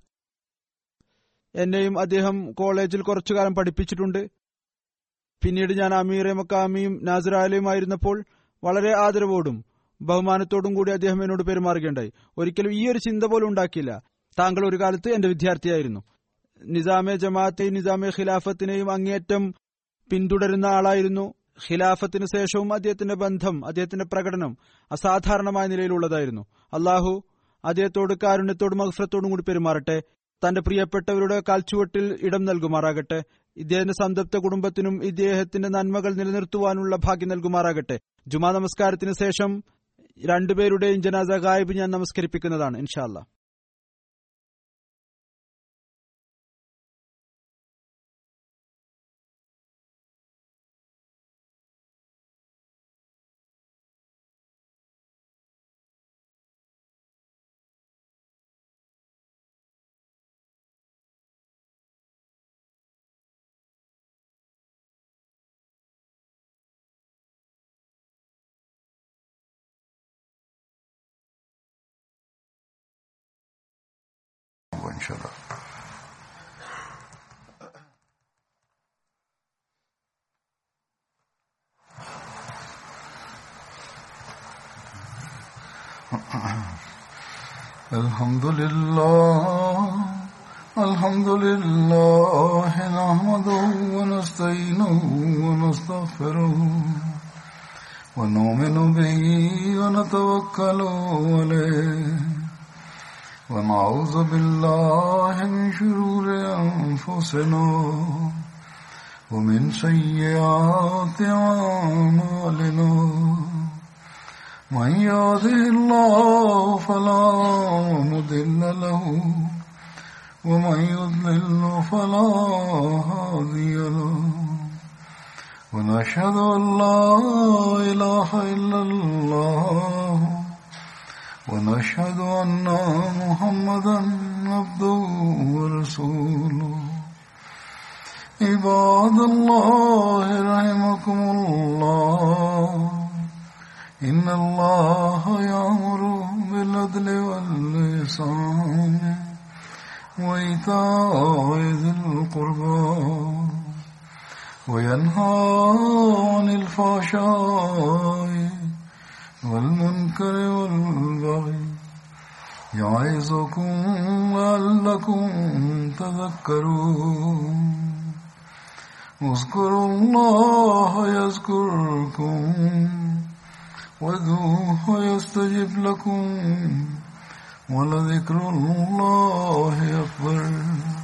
എന്നെയും അദ്ദേഹം കോളേജിൽ കുറച്ചുകാലം പഠിപ്പിച്ചിട്ടുണ്ട്. പിന്നീട് ഞാൻ അമീറെ മക്കാമിയും നാസിറാലയുമായിരുന്നപ്പോൾ വളരെ ആദരവോടും ബഹുമാനത്തോടും കൂടി അദ്ദേഹം എന്നോട് പെരുമാറുകയുണ്ടായി. ഒരിക്കലും ഈ ഒരു ചിന്ത പോലും ഉണ്ടാക്കിയില്ല, താങ്കൾ ഒരു കാലത്ത് എന്റെ വിദ്യാർത്ഥിയായിരുന്നു. നിസാമെ ജമാഅത്തെയും നിസാമെ ഖിലാഫത്തിനെയും അങ്ങേയറ്റം പിന്തുടരുന്ന ആളായിരുന്നു. ഖിലാഫത്തിന് ശേഷവും അദ്ദേഹത്തിന്റെ ബന്ധം, അദ്ദേഹത്തിന്റെ പ്രകടനം അസാധാരണമായ നിലയിലുള്ളതായിരുന്നു. അള്ളാഹു അദ്ദേഹത്തോട് കാരുണ്യത്തോടും മഗ്ഫിറത്തോടും കൂടി പെരുമാറട്ടെ. തന്റെ പ്രിയപ്പെട്ടവരുടെ കാൽച്ചുവട്ടിൽ ഇടം നൽകുമാറാകട്ടെ. ഇദ്ദേഹത്തിന്റെ സംതൃപ്ത കുടുംബത്തിനും ഇദ്ദേഹത്തിന്റെ നന്മകൾ നിലനിർത്തുവാനുള്ള ഭാഗ്യം നൽകുമാറാകട്ടെ. ജുമാ നമസ്കാരത്തിന് ശേഷം രണ്ടുപേരുടെയും ജനാസ ഗായിബ് ഞാൻ നമസ്കരിപ്പിക്കുന്നതാണ് ഇൻഷാ അല്ലാഹ്. الحمد لله نحمده ونستعينه ونستغفره ونؤمن به ونتوكل عليه ونعوذ بالله من شرور أنفسنا ومن سيئات أعمالنا من يهده الله فلا مضل له ومن يضلل فلا هادي له ونشهد أن لا إله إلا الله ونشهد أن محمدا عبده ورسوله. عباد الله رحمكم الله، إن الله يأمر بالعدل والإحسان وإيتاء ذي القربى وينهى عن الفحشاء والمنكر والبغي يعظكم لعلكم تذكرون. اذكروا الله يذكركم وادعوه يستجب لكم ولذكر الله أكبر.